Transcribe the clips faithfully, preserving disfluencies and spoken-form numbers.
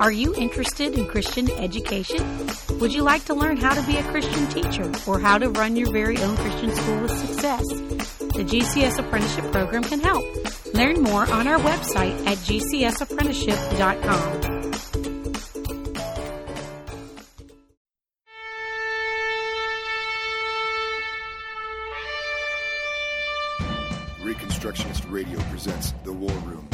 Are you interested in Christian education? Would you like to learn how to be a Christian teacher or how to run your very own Christian school with success? The G C S Apprenticeship Program can help. Learn more on our website at g c s apprenticeship dot com. Reconstructionist Radio presents The War Room,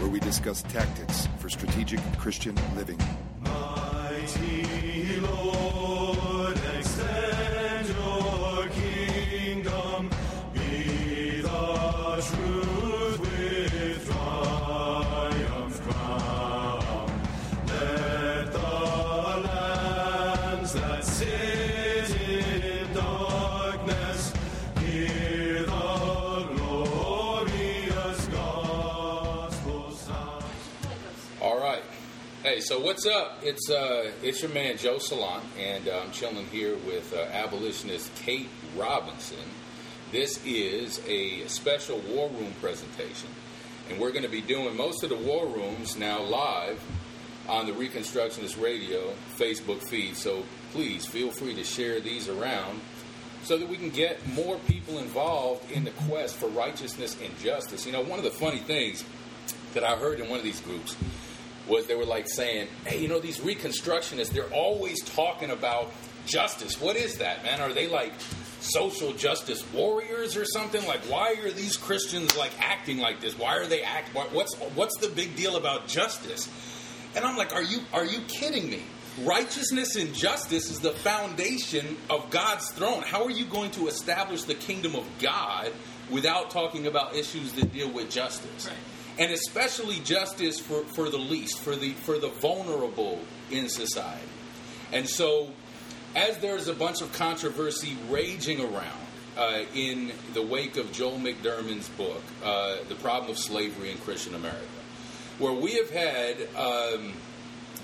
where we discuss tactics for strategic Christian living. Mighty Lord, extend your kingdom, be the truth with triumph crowned. Let the lambs that sit in darkness hear the glorious gospel sound. All right. Hey, so what's up? It's uh, it's your man Joe Salon, and uh, I'm chilling here with uh, abolitionist Kate Robinson. This is a special War Room presentation, and we're going to be doing most of the War Rooms now live on the Reconstructionist Radio Facebook feed. So please feel free to share these around so that we can get more people involved in the quest for righteousness and justice. You know, one of the funny things that I heard in one of these groups was they were like saying, hey, you know, these Reconstructionists, they're always talking about justice. What is that, man? Are they like social justice warriors or something? Like, why are these Christians like acting like this? Why are they act? What, what's what's the big deal about justice? And I'm like, are you are you kidding me? Righteousness and justice is the foundation of God's throne. How are you going to establish the kingdom of God without talking about issues that deal with justice? Right. And especially justice for, for the least, for the for the vulnerable in society. And so, as there's a bunch of controversy raging around uh, in the wake of Joel McDermott's book, uh, The Problem of Slavery in Christian America, where we have had, um,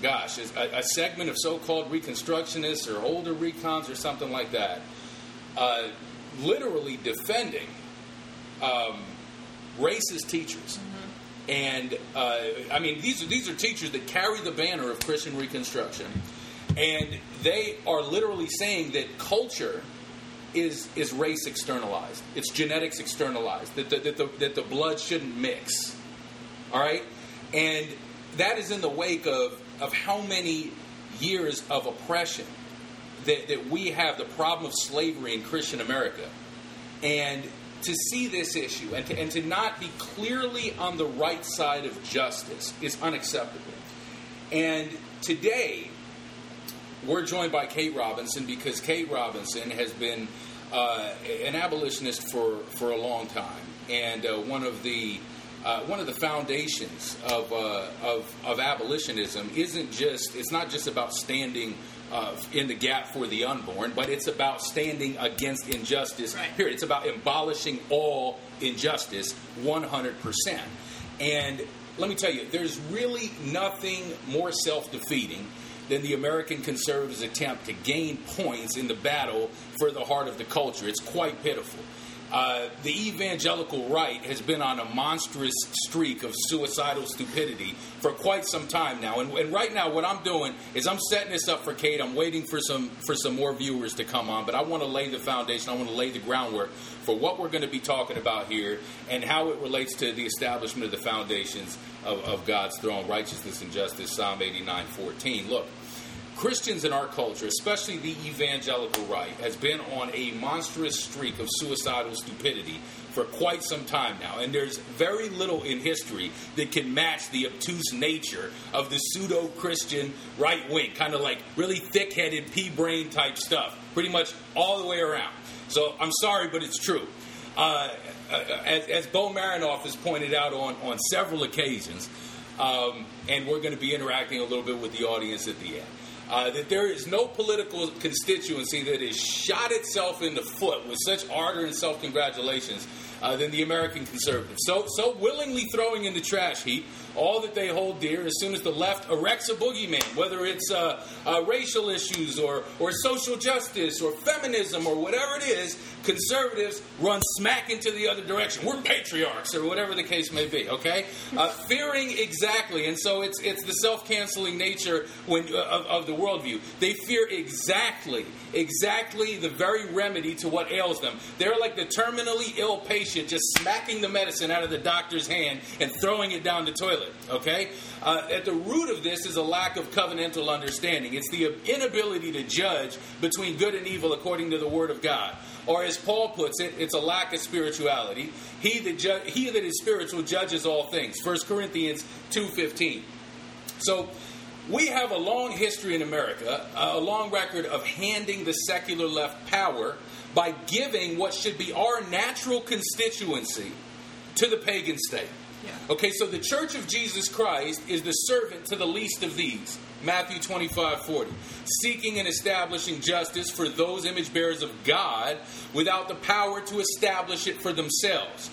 gosh, a, a segment of so-called Reconstructionists or older recons or something like that, uh, literally defending um, racist teachers. And, uh, I mean, these are, these are teachers that carry the banner of Christian Reconstruction. And they are literally saying that culture is is race externalized. It's genetics externalized. That the, that the, that the blood shouldn't mix. All right? And that is in the wake of, of how many years of oppression that, that we have, the problem of slavery in Christian America. And to see this issue and to, and to not be clearly on the right side of justice is unacceptable. And today, we're joined by Kate Robinson because Kate Robinson has been uh, an abolitionist for, for a long time, and uh, one of the uh, one of the foundations of, uh, of of abolitionism isn't just it's not just about standing Uh, in the gap for the unborn, but it's about standing against injustice, right. Period. It's about abolishing all injustice one hundred percent. And let me tell you, there's really nothing more self-defeating than the American conservatives' attempt to gain points in the battle for the heart of the culture. It's quite pitiful. Uh, the evangelical right has been on a monstrous streak of suicidal stupidity for quite some time now. And, and right now what I'm doing is I'm setting this up for Kate. I'm waiting for some for some more viewers to come on. But I want to lay the foundation. I want to lay the groundwork for what we're going to be talking about here and how it relates to the establishment of the foundations of, of God's throne, righteousness and justice, Psalm eighty-nine fourteen. Look. Christians in our culture, especially the evangelical right, has been on a monstrous streak of suicidal stupidity for quite some time now. And there's very little in history that can match the obtuse nature of the pseudo-Christian right wing, kind of like really thick-headed, pea-brain type stuff, pretty much all the way around. So I'm sorry, but it's true. Uh, as, as Bo Marinoff has pointed out on, on several occasions, um, and we're going to be interacting a little bit with the audience at the end. Uh, that there is no political constituency that has shot itself in the foot with such ardor and self-congratulations uh, than the American conservatives. So so willingly throwing in the trash heap all that they hold dear, as soon as the left erects a boogeyman, whether it's uh, uh, racial issues or, or social justice or feminism or whatever it is, conservatives run smack into the other direction. We're patriarchs or whatever the case may be, okay? Uh, fearing exactly, and so it's it's the self-canceling nature when uh, of, of the worldview. They fear exactly, exactly the very remedy to what ails them. They're like the terminally ill patient just smacking the medicine out of the doctor's hand and throwing it down the toilet, okay? Uh, at the root of this is a lack of covenantal understanding. It's the inability to judge between good and evil according to the Word of God. Or as Paul puts it, it's a lack of spirituality. He that, ju- he that is spiritual judges all things. First Corinthians two fifteen. So we have a long history in America, a long record of handing the secular left power by giving what should be our natural constituency to the pagan state. Yeah. Okay, so the Church of Jesus Christ is the servant to the least of these. Matthew twenty-five forty. Seeking and establishing justice for those image bearers of God without the power to establish it for themselves.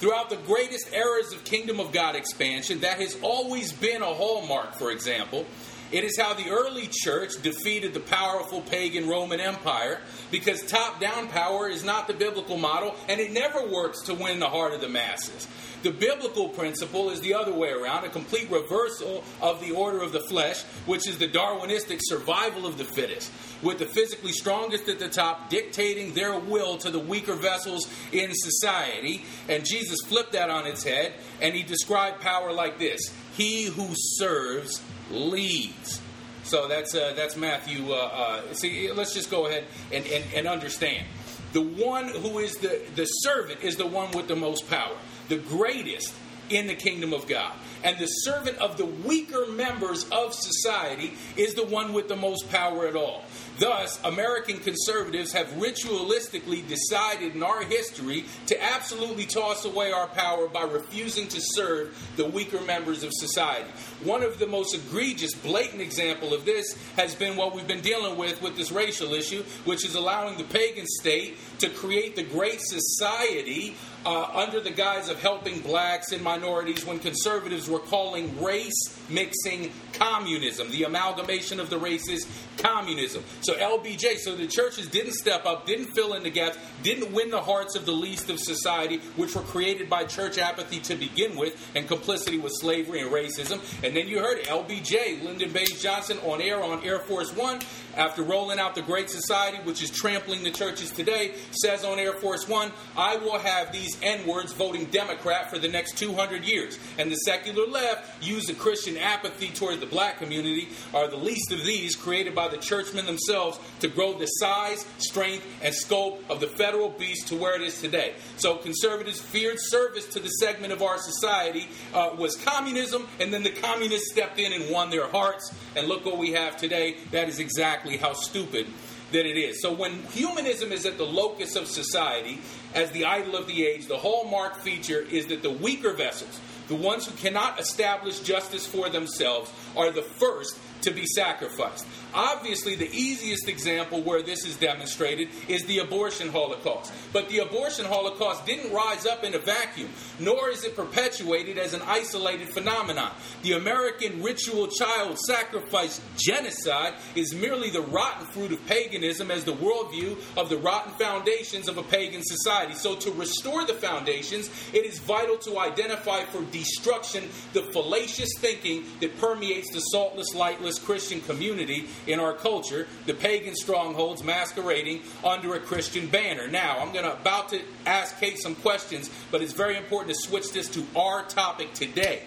Throughout the greatest eras of Kingdom of God expansion, that has always been a hallmark, for example. It is how the early church defeated the powerful pagan Roman Empire, because top-down power is not the biblical model, and it never works to win the heart of the masses. The biblical principle is the other way around, a complete reversal of the order of the flesh, which is the Darwinistic survival of the fittest, with the physically strongest at the top dictating their will to the weaker vessels in society. And Jesus flipped that on its head, and he described power like this: he who serves leads. So that's uh, that's Matthew. Uh, uh, see, let's just go ahead and, and, and understand. The one who is the, the servant is the one with the most power, the greatest in the Kingdom of God. And the servant of the weaker members of society is the one with the most power at all. Thus, American conservatives have ritualistically decided in our history to absolutely toss away our power by refusing to serve the weaker members of society. One of the most egregious, blatant example of this has been what we've been dealing with with this racial issue, which is allowing the pagan state to create the great society uh, under the guise of helping blacks and minorities, when conservatives were calling race-mixing communism, the amalgamation of the races, communism. So L B J, so the churches didn't step up, didn't fill in the gaps, didn't win the hearts of the least of society, which were created by church apathy to begin with and complicity with slavery and racism. And then you heard it, L B J, Lyndon Baines Johnson, on air on Air Force One, after rolling out the Great Society, which is trampling the churches today, says on Air Force One, I will have these N-words voting Democrat for the next two hundred years. And the secular left used the Christian apathy toward the black community, or the least of these, created by the churchmen themselves, to grow the size, strength, and scope of the federal beast to where it is today. So conservatives feared service to the segment of our society uh, was communism, and then the communists stepped in and won their hearts. And look what we have today. That is exactly how stupid that it is. So when humanism is at the locus of society as the idol of the age, the hallmark feature is that the weaker vessels, the ones who cannot establish justice for themselves, are the first to be sacrificed. Obviously, the easiest example where this is demonstrated is the abortion holocaust. But the abortion holocaust didn't rise up in a vacuum, nor is it perpetuated as an isolated phenomenon. The American ritual child sacrifice genocide is merely the rotten fruit of paganism as the worldview of the rotten foundations of a pagan society. So to restore the foundations, it is vital to identify for destruction the fallacious thinking that permeates the saltless, lightless Christian community in our culture, the pagan strongholds masquerading under a Christian banner. Now, I'm going to about to ask Kate some questions, but it's very important to switch this to our topic today.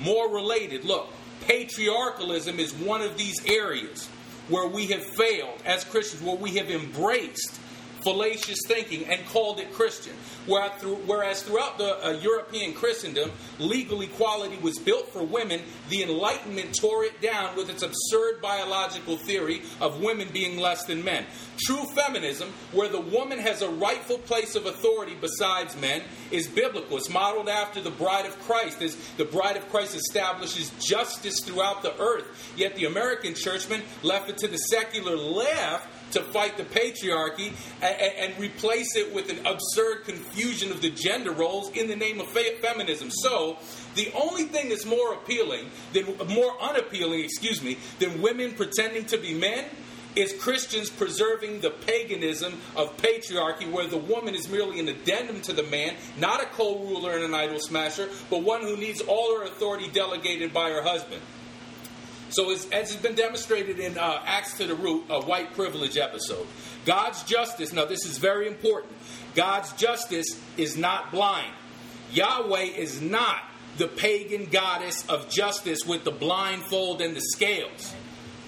More related, look, patriarchalism is one of these areas where we have failed as Christians, where we have embraced fallacious thinking and called it Christian. Whereas throughout the uh, European Christendom, legal equality was built for women, the Enlightenment tore it down with its absurd biological theory of women being less than men. True feminism, where the woman has a rightful place of authority besides men, is biblical. It's modeled after the Bride of Christ, as the Bride of Christ establishes justice throughout the earth. Yet the American churchmen left it to the secular left to fight the patriarchy and, and replace it with an absurd confusion of the gender roles in the name of fe- feminism. So the only thing that's more appealing, than, more unappealing, excuse me, than women pretending to be men is Christians preserving the paganism of patriarchy, where the woman is merely an addendum to the man, not a co-ruler and an idol smasher, but one who needs all her authority delegated by her husband. So as has been demonstrated in uh, Acts to the Root, a white privilege episode, God's justice, now this is very important, God's justice is not blind. Yahweh is not the pagan goddess of justice with the blindfold and the scales.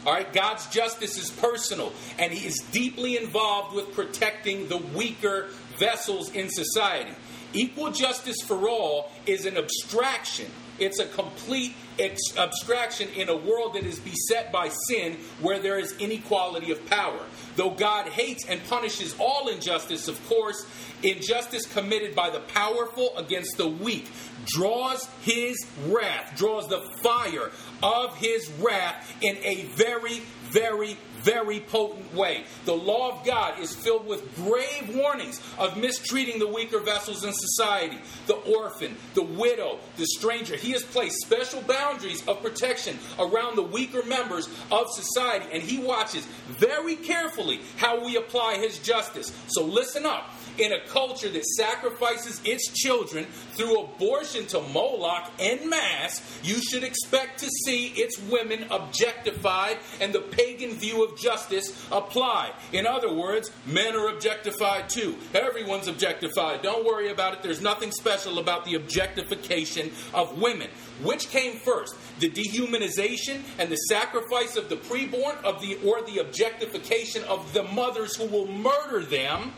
All right, God's justice is personal, and he is deeply involved with protecting the weaker vessels in society. Equal justice for all is an abstraction. It's a complete ex- abstraction in a world that is beset by sin, where there is inequality of power. Though God hates and punishes all injustice, of course, injustice committed by the powerful against the weak draws his wrath, draws the fire of his wrath in a very, very, very potent way. The law of God is filled with grave warnings of mistreating the weaker vessels in society, the orphan, the widow, the stranger. He has placed special boundaries of protection around the weaker members of society, and he watches very carefully how we apply his justice. So listen up. In a culture that sacrifices its children through abortion to Moloch en masse, you should expect to see its women objectified and the pagan view of justice applied. In other words, men are objectified too. Everyone's objectified. Don't worry about it. There's nothing special about the objectification of women. Which came first, the dehumanization and the sacrifice of the preborn, of the or the objectification of the mothers who will murder them?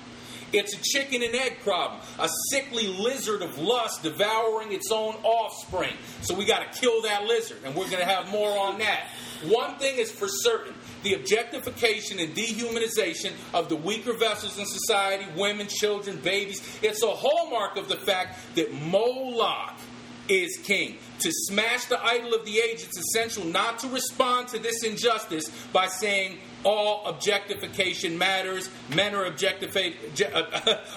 It's a chicken and egg problem, a sickly lizard of lust devouring its own offspring. So we got to kill that lizard, and we're going to have more on that. One thing is for certain, the objectification and dehumanization of the weaker vessels in society, women, children, babies, it's a hallmark of the fact that Moloch is king. To smash the idol of the age, it's essential not to respond to this injustice by saying all objectification matters, men are objectified,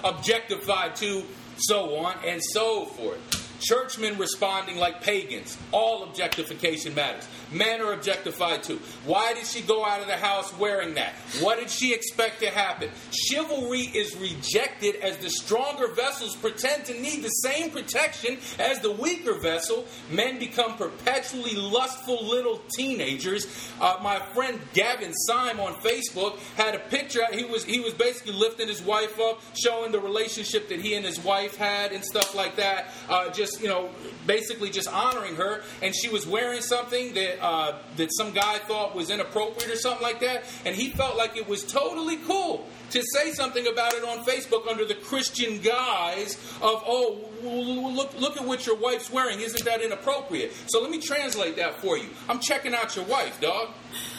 objectified too, so on and so forth. Churchmen responding like pagans. All objectification matters. Men are objectified too. Why did she go out of the house wearing that? What did she expect to happen? Chivalry is rejected as the stronger vessels pretend to need the same protection as the weaker vessel. Men become perpetually lustful little teenagers. Uh, my friend Gavin Syme on Facebook had a picture. He was he was basically lifting his wife up, showing the relationship that he and his wife had and stuff like that. Uh, just you know, basically just honoring her, and she was wearing something that uh, that some guy thought was inappropriate or something like that, and he felt like it was totally cool to say something about it on Facebook under the Christian guise of, oh, look look at what your wife's wearing, isn't that inappropriate? So let me translate that for you. I'm checking out your wife, dog.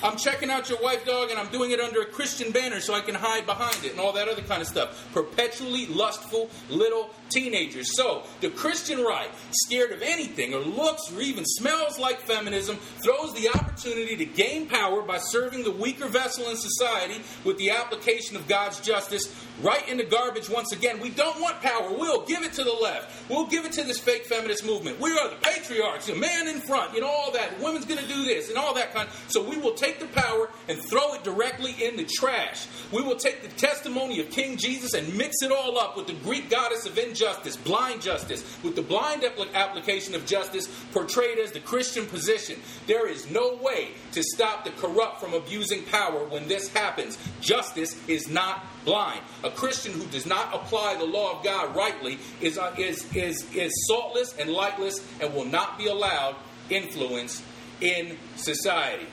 I'm checking out your wife, dog, and I'm doing it under a Christian banner so I can hide behind it and all that other kind of stuff. Perpetually lustful little teenagers. So the Christian right, scared of anything or looks or even smells like feminism, throws the opportunity to gain power by serving the weaker vessel in society with the application of God's justice right in the garbage once again. We don't want power. We'll give it to the left. We'll give it to this fake feminist movement. We are the patriarchs, the man in front, you know, all that. Women's going to do this and all that kind. So we will take the power and throw it directly in the trash. We will take the testimony of King Jesus and mix it all up with the Greek goddess of injustice, blind justice, with the blind application of justice portrayed as the Christian position. There is no way to stop the corrupt from abusing power when this happens. Justice is not blind. A Christian who does not apply the law of God rightly is uh, is is is saltless and lightless and will not be allowed influence in society.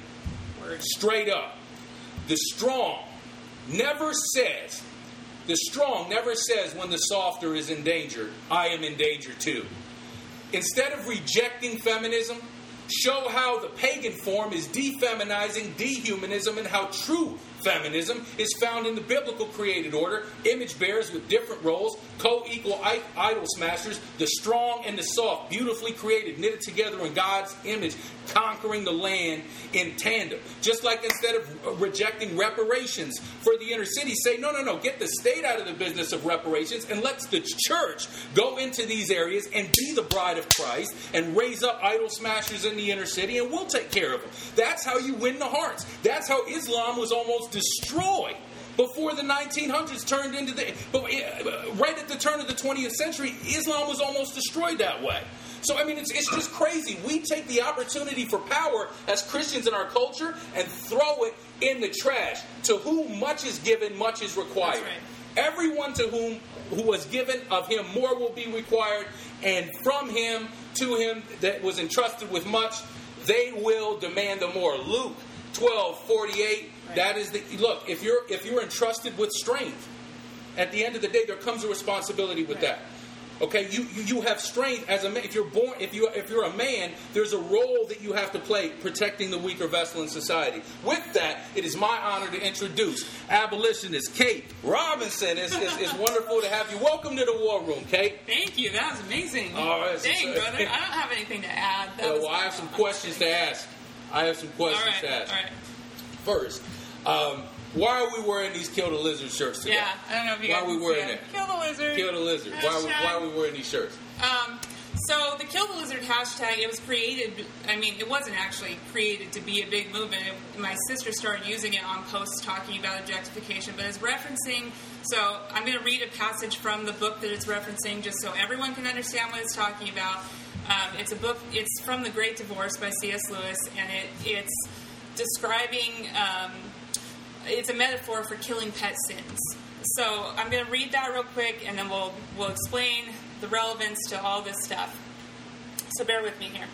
Straight up. The strong never says, the strong never says when the softer is in danger, I am in danger too. Instead of rejecting feminism, show how the pagan form is defeminizing dehumanism and how true feminism is found in the biblical created order, image bearers with different roles, co-equal idol smashers, the strong and the soft, beautifully created, knitted together in God's image, conquering the land in tandem. Just like instead of rejecting reparations for the inner city, say, no, no, no, get the state out of the business of reparations and let the church go into these areas and be the bride of Christ and raise up idol smashers in the inner city and we'll take care of them. That's how you win the hearts. That's how Islam was almost destroyed before the nineteen hundreds turned into the right at the turn of the twentieth century. Islam was almost destroyed that way. So I mean, it's it's just crazy. We take the opportunity for power as Christians in our culture and throw it in the trash. To whom much is given, much is required. That's right. Everyone to whom who was given of him more will be required, and from him to him that was entrusted with much, they will demand the more. Luke twelve forty-eight. Right. That is the look. If you're if you're entrusted with strength, at the end of the day, there comes a responsibility with right. that. Okay, you, you you have strength as a man. If you're born, if you if you're a man, there's a role that you have to play, protecting the weaker vessel in society. With that, it is my honor to introduce abolitionist Kate Robinson. It's, it's, it's wonderful to have you. Welcome to the War Room, Kate. Thank you. That was amazing. All right, dang, brother. I don't have anything to add. That yeah, well, I have some questions to ask. I have some questions all right, to ask. All right. First, um, why are we wearing these Kill the Lizard shirts today? Yeah, I don't know if you guys why are we wearing it. Kill the Lizard. Kill the Lizard. Why, why are we wearing these shirts? Um, so the Kill the Lizard hashtag, it was created, I mean, it wasn't actually created to be a big movement. It, my sister started using it on posts talking about objectification, but it's referencing, so I'm going to read a passage from the book that it's referencing just so everyone can understand what it's talking about. Um, it's a book, it's from The Great Divorce by C S. Lewis, and it it's... describing, um, it's a metaphor for killing pet sins. So I'm going to read that real quick, and then we'll we'll explain the relevance to all this stuff. So bear with me here.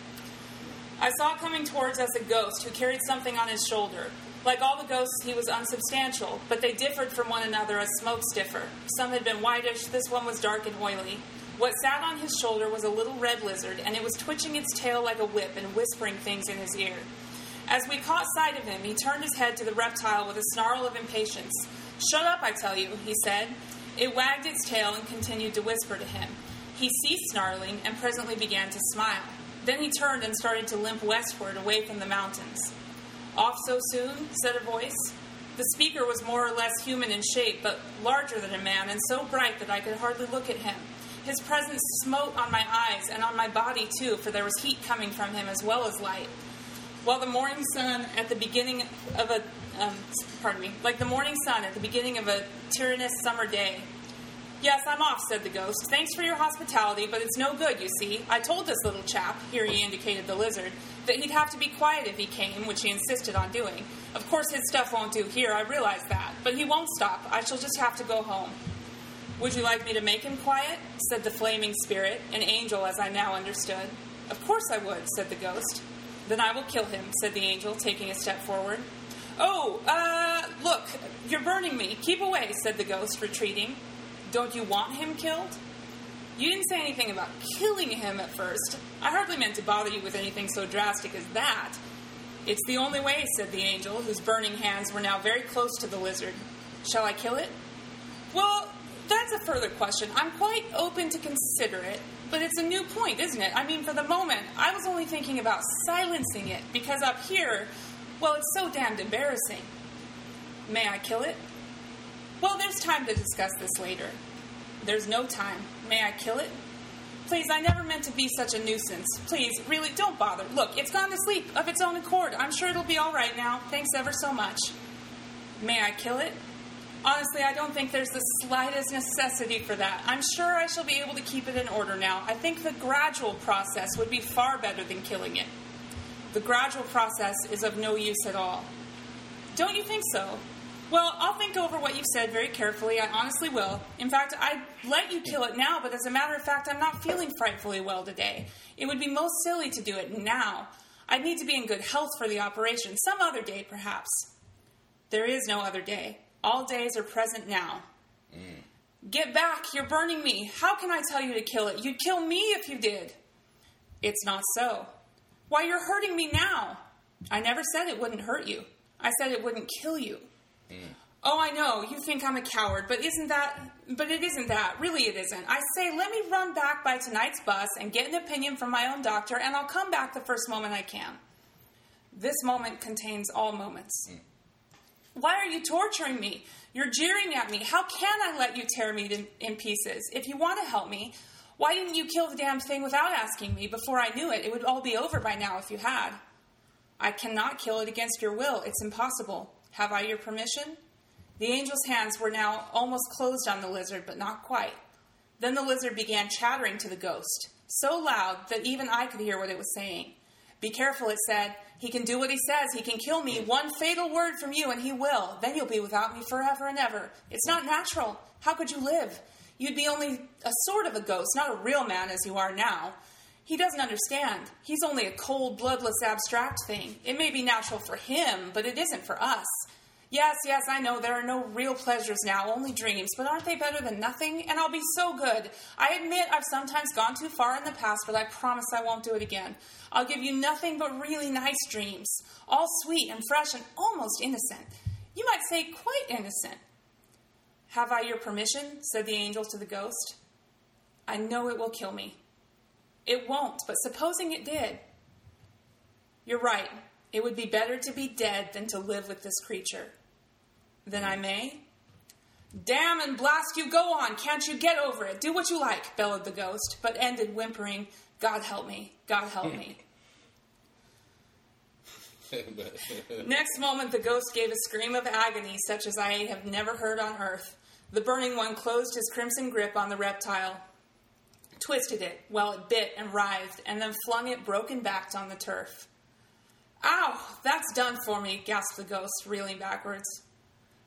I saw coming towards us a ghost who carried something on his shoulder. Like all the ghosts, he was unsubstantial, but they differed from one another as smokes differ. Some had been whitish, this one was dark and oily. What sat on his shoulder was a little red lizard, and it was twitching its tail like a whip and whispering things in his ear. As we caught sight of him, he turned his head to the reptile with a snarl of impatience. "Shut up, I tell you," he said. It wagged its tail and continued to whisper to him. He ceased snarling and presently began to smile. Then he turned and started to limp westward away from the mountains. "Off so soon?" said a voice. The speaker was more or less human in shape, but larger than a man and so bright that I could hardly look at him. His presence smote on my eyes and on my body too, for there was heat coming from him as well as light. While the morning sun at the beginning of a, um, pardon me, like the morning sun at the beginning of a tyrannous summer day. "Yes, I'm off," said the ghost. "Thanks for your hospitality, but it's no good, you see. I told this little chap," here he indicated the lizard, "that he'd have to be quiet if he came, which he insisted on doing. Of course his stuff won't do here, I realize that, but he won't stop. I shall just have to go home." "Would you like me to make him quiet?" said the flaming spirit, an angel as I now understood. "Of course I would," said the ghost. "Then I will kill him," said the angel, taking a step forward. "Oh, uh, look, you're burning me. Keep away," said the ghost, retreating. "Don't you want him killed?" "You didn't say anything about killing him at first. I hardly meant to bother you with anything so drastic as that." "It's the only way," said the angel, whose burning hands were now very close to the lizard. "Shall I kill it?" "Well, that's a further question. I'm quite open to consider it. But it's a new point, isn't it? I mean, for the moment, I was only thinking about silencing it, because up here, well, it's so damned embarrassing." "May I kill it?" "Well, there's time to discuss this later." "There's no time. May I kill it?" "Please, I never meant to be such a nuisance. Please, really, don't bother. Look, it's gone to sleep of its own accord. I'm sure it'll be all right now. Thanks ever so much." "May I kill it?" "Honestly, I don't think there's the slightest necessity for that. I'm sure I shall be able to keep it in order now. I think the gradual process would be far better than killing it." "The gradual process is of no use at all." "Don't you think so? Well, I'll think over what you've said very carefully. I honestly will. In fact, I'd let you kill it now, but as a matter of fact, I'm not feeling frightfully well today. It would be most silly to do it now. I'd need to be in good health for the operation. Some other day, perhaps." "There is no other day. All days are present now." Mm. "Get back! You're burning me! How can I tell you to kill it? You'd kill me if you did." "It's not so." Why, you're hurting me now. I never said it wouldn't hurt you. I said it wouldn't kill you. Mm. Oh, I know, you think I'm a coward, but isn't that, but it isn't that. Really, it isn't. I say, let me run back by tonight's bus and get an opinion from my own doctor, and I'll come back the first moment I can. This moment contains all moments. Mm. Why are you torturing me? You're jeering at me. How can I let you tear me in, in pieces? If you want to help me, why didn't you kill the damn thing without asking me? Before I knew it, it would all be over by now if you had. I cannot kill it against your will. It's impossible. Have I your permission? The angel's hands were now almost closed on the lizard, but not quite. Then the lizard began chattering to the ghost, so loud that even I could hear what it was saying. Be careful, it said. He can do what he says. He can kill me. One fatal word from you, and he will. Then you'll be without me forever and ever. It's not natural. How could you live? You'd be only a sort of a ghost, not a real man as you are now. He doesn't understand. He's only a cold, bloodless, abstract thing. It may be natural for him, but it isn't for us. Yes, yes, I know there are no real pleasures now, only dreams, but aren't they better than nothing? And I'll be so good. I admit I've sometimes gone too far in the past, but I promise I won't do it again. I'll give you nothing but really nice dreams, all sweet and fresh and almost innocent. You might say quite innocent. Have I your permission? Said the angel to the ghost. I know it will kill me. It won't, but supposing it did. You're right. It would be better to be dead than to live with this creature. Then I may? Damn and blast you, go on, can't you get over it? Do what you like, bellowed the ghost, but ended whimpering, God help me, God help me. Next moment the ghost gave a scream of agony such as I have never heard on earth. The burning one closed his crimson grip on the reptile, twisted it while it bit and writhed, and then flung it broken-backed on the turf. Ow, that's done for me, gasped the ghost, reeling backwards.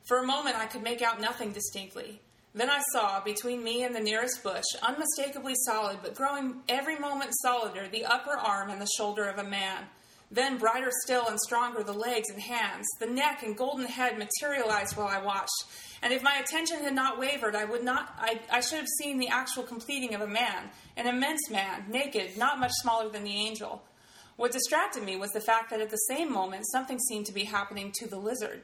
For a moment I could make out nothing distinctly. Then I saw, between me and the nearest bush, unmistakably solid, but growing every moment solider, the upper arm and the shoulder of a man. Then brighter still and stronger the legs and hands. The neck and golden head materialized while I watched, and if my attention had not wavered, I would not I, I should have seen the actual completing of a man, an immense man, naked, not much smaller than the angel. What distracted me was the fact that at the same moment, something seemed to be happening to the lizard.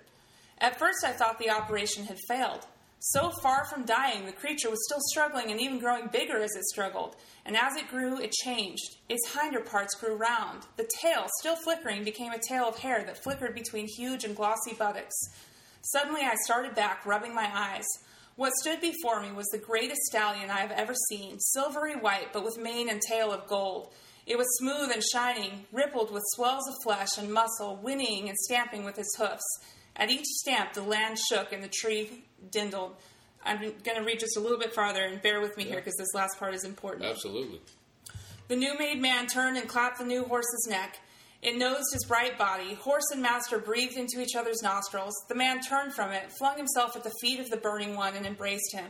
At first, I thought the operation had failed. So far from dying, the creature was still struggling and even growing bigger as it struggled. And as it grew, it changed. Its hinder parts grew round. The tail, still flickering, became a tail of hair that flickered between huge and glossy buttocks. Suddenly, I started back, rubbing my eyes. What stood before me was the greatest stallion I have ever seen, silvery white, but with mane and tail of gold. It was smooth and shining, rippled with swells of flesh and muscle, whinnying and stamping with his hoofs. At each stamp, the land shook and the tree dindled. I'm going to read just a little bit farther, and bear with me yeah. here because this last part is important. Absolutely. The new-made man turned and clapped the new horse's neck. It nosed his bright body. Horse and master breathed into each other's nostrils. The man turned from it, flung himself at the feet of the burning one, and embraced him.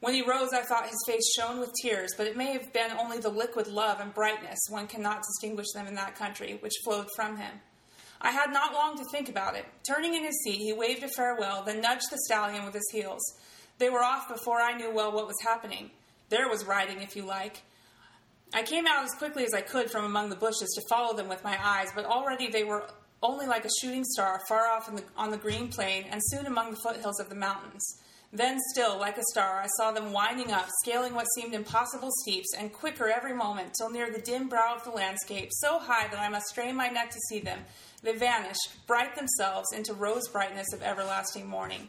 When he rose, I thought his face shone with tears, but it may have been only the liquid love and brightness. One cannot distinguish them in that country, which flowed from him. I had not long to think about it. Turning in his seat, he waved a farewell, then nudged the stallion with his heels. They were off before I knew well what was happening. There was riding, if you like. I came out as quickly as I could from among the bushes to follow them with my eyes, but already they were only like a shooting star far off in the, on the green plain and soon among the foothills of the mountains. Then still, like a star, I saw them winding up, scaling what seemed impossible steeps, and quicker every moment, till near the dim brow of the landscape, so high that I must strain my neck to see them. They vanished, bright themselves, into rose brightness of everlasting morning.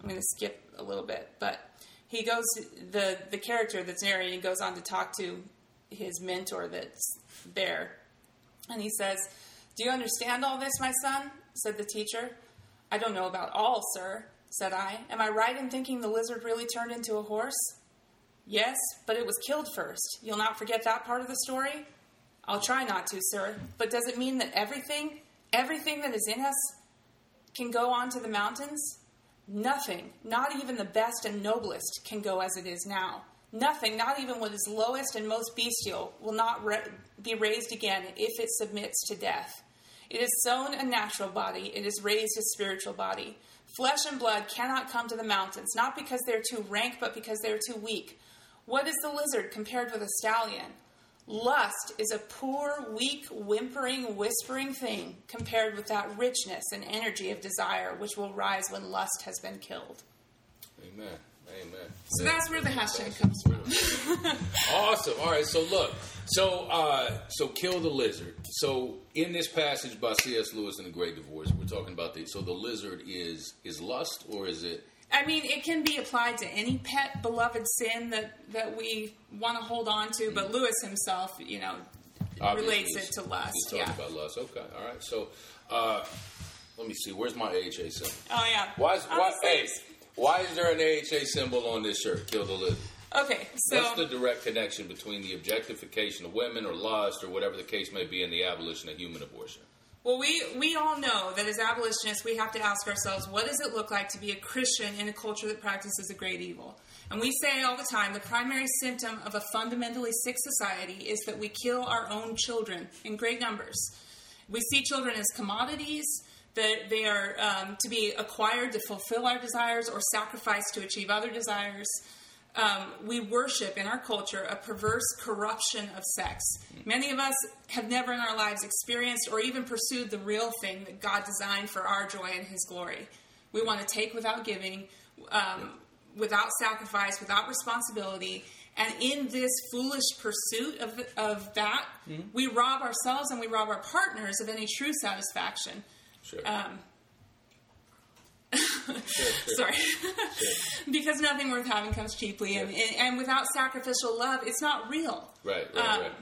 I'm going to skip a little bit, but he goes, the, the character that's narrating goes on to talk to his mentor that's there, and he says, "Do you understand all this, my son?" said the teacher. "I don't know about all, sir," said I. "Am I right in thinking the lizard really turned into a horse?" "Yes, but it was killed first. You'll not forget that part of the story?" "I'll try not to, sir. But does it mean that everything, everything that is in us can go on to the mountains? Nothing, not even the best and noblest, can go as it is now. Nothing, not even what is lowest and most bestial, will not re- be raised again if it submits to death. It is sown a natural body. It is raised a spiritual body. Flesh and blood cannot come to the mountains, not because they are too rank, but because they are too weak. What is the lizard compared with a stallion? Lust is a poor, weak, whimpering, whispering thing compared with that richness and energy of desire which will rise when lust has been killed. Amen. Amen. So that's where the hashtag comes from. Awesome. All right. So look. So uh, so kill the lizard. So in this passage by C S. Lewis in The Great Divorce, we're talking about the. So the lizard is is lust, or is it? I mean, it can be applied to any pet beloved sin that that we want to hold on to. Mm-hmm. But Lewis himself, you know, obviously relates it to lust. He's talking yeah. about lust. Okay. All right. So uh, let me see. Where's my A H A symbol? Oh yeah. Why? Is, why? Hey. Why is there an A H A symbol on this shirt, Kill the Lizard? Okay, so... what's the direct connection between the objectification of women or lust or whatever the case may be and the abolition of human abortion? Well, we, we all know that as abolitionists, we have to ask ourselves, what does it look like to be a Christian in a culture that practices a great evil? And we say all the time, the primary symptom of a fundamentally sick society is that we kill our own children in great numbers. We see children as commodities, that they are um, to be acquired to fulfill our desires or sacrificed to achieve other desires. Um, we worship in our culture a perverse corruption of sex. Many of us have never in our lives experienced or even pursued the real thing that God designed for our joy and His glory. We want to take without giving, um, without sacrifice, without responsibility. And in this foolish pursuit of, of that, mm-hmm. we rob ourselves and we rob our partners of any true satisfaction. Sure. Um, sure, sure. Sorry. Sure. Because nothing worth having comes cheaply, yeah. and, and, and without sacrificial love, it's not real. Right, right, um, right.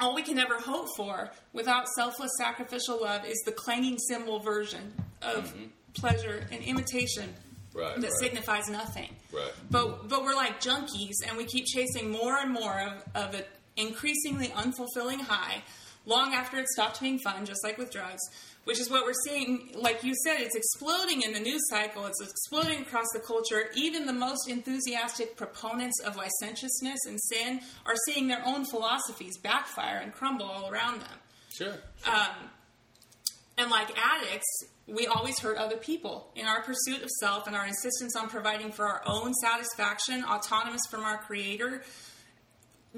All we can ever hope for without selfless sacrificial love is the clanging cymbal version of mm-hmm. pleasure and imitation right, that right. signifies nothing. Right. But but we're like junkies, and we keep chasing more and more of, of an increasingly unfulfilling high long after it stopped being fun, just like with drugs, which is what we're seeing. Like you said, it's exploding in the news cycle. It's exploding across the culture. Even the most enthusiastic proponents of licentiousness and sin are seeing their own philosophies backfire and crumble all around them. Sure. sure. Um, and like addicts, we always hurt other people. In our pursuit of self and our insistence on providing for our own satisfaction, autonomous from our Creator,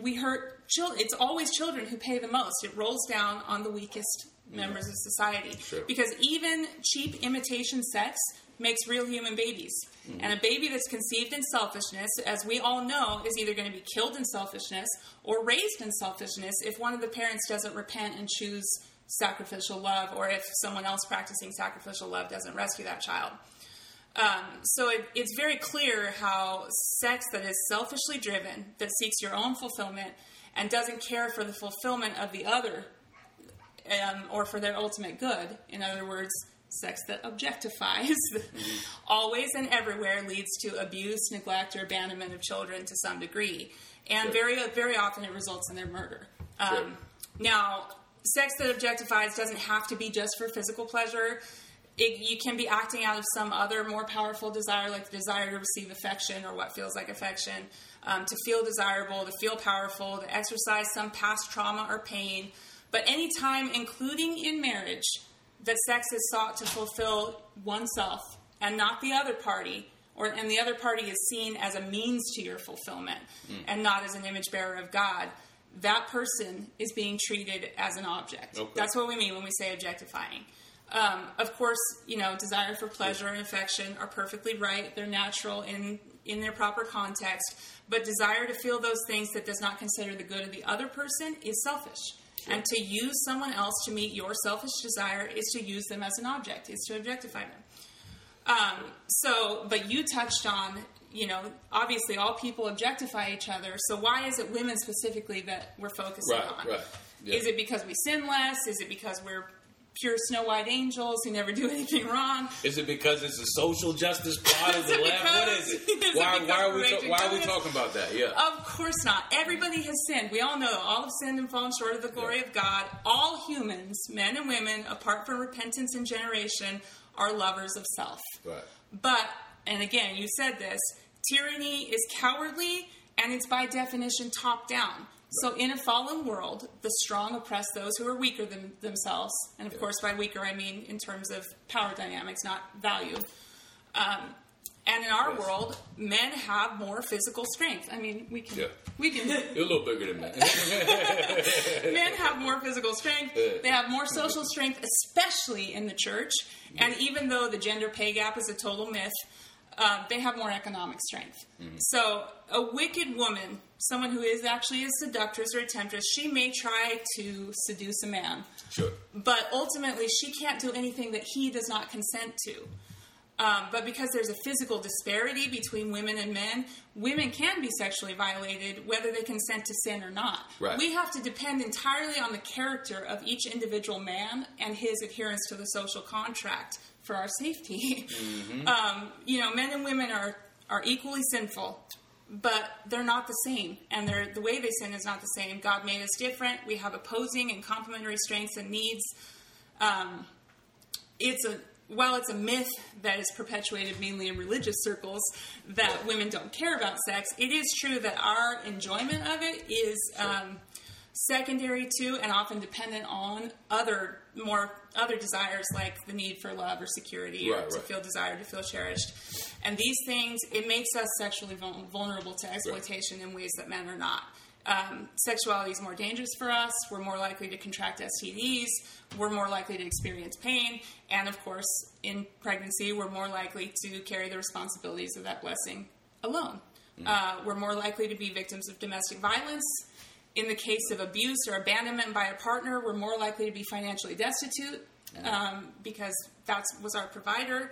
we hurt children. It's always children who pay the most. It rolls down on the weakest members yeah. of society. Sure. Because even cheap imitation sex makes real human babies. Mm-hmm. And a baby that's conceived in selfishness, as we all know, is either going to be killed in selfishness or raised in selfishness if one of the parents doesn't repent and choose sacrificial love, or if someone else practicing sacrificial love doesn't rescue that child. Um, so it, it's very clear how sex that is selfishly driven, that seeks your own fulfillment and doesn't care for the fulfillment of the other, um, or for their ultimate good. In other words, sex that objectifies mm-hmm. always and everywhere leads to abuse, neglect, or abandonment of children to some degree. And sure. very, very often it results in their murder. Um, sure. Now, sex that objectifies doesn't have to be just for physical pleasure. It, you can be acting out of some other more powerful desire, like the desire to receive affection or what feels like affection, um, to feel desirable, to feel powerful, to exercise some past trauma or pain. But any time, including in marriage, that sex is sought to fulfill oneself and not the other party, or and the other party is seen as a means to your fulfillment mm. and not as an image bearer of God, that person is being treated as an object. Okay. That's what we mean when we say objectifying. Um, of course, you know, desire for pleasure and affection are perfectly right. They're natural in, in their proper context. But desire to feel those things that does not consider the good of the other person is selfish. Sure. And to use someone else to meet your selfish desire is to use them as an object, is to objectify them. Um, so, but you touched on, you know, obviously all people objectify each other. So why is it women specifically that we're focusing right, on? Right. Yeah. Is it because we sin less? Is it because we're pure Snow White angels who never do anything wrong? Is it because it's a social justice plot of the left? What is it? Is why, it why, are we ta- why are we talking about that? Yeah. Of course not. Everybody has sinned. We all know all have sinned and fallen short of the glory yeah. of God. All humans, men and women, apart from repentance and generation, are lovers of self. Right. But, and again, you said this, tyranny is cowardly and it's by definition top down. So in a fallen world, the strong oppress those who are weaker than themselves. And of yeah. course, by weaker, I mean in terms of power dynamics, not value. Um, And in our yes. world, men have more physical strength. I mean, we can... Yeah. We can You're a little bigger than men. Men have more physical strength. They have more social strength, especially in the church. And even though the gender pay gap is a total myth, uh, they have more economic strength. Mm-hmm. So a wicked woman, someone who is actually a seductress or a temptress, she may try to seduce a man. Sure. But ultimately, she can't do anything that he does not consent to. Um, but because there's a physical disparity between women and men, women can be sexually violated whether they consent to sin or not. Right. We have to depend entirely on the character of each individual man and his adherence to the social contract for our safety. Mm-hmm. Um, you know, men and women are, are equally sinful, but they're not the same. And they're, the way they sin is not the same. God made us different. We have opposing and complementary strengths and needs. Um, it's a... While it's a myth that is perpetuated mainly in religious circles that women don't care about sex, it is true that our enjoyment of it is um, secondary to and often dependent on other more other desires like the need for love or security right, or to right. feel desired, to feel cherished. And these things, it makes us sexually vulnerable to exploitation right. in ways that men are not. Um, sexuality is more dangerous for us. We're more likely to contract S T Ds. We're more likely to experience pain. And, of course, in pregnancy, we're more likely to carry the responsibilities of that blessing alone. Mm. Uh, we're more likely to be victims of domestic violence. In the case of abuse or abandonment by a partner, we're more likely to be financially destitute mm. um, because that was our provider.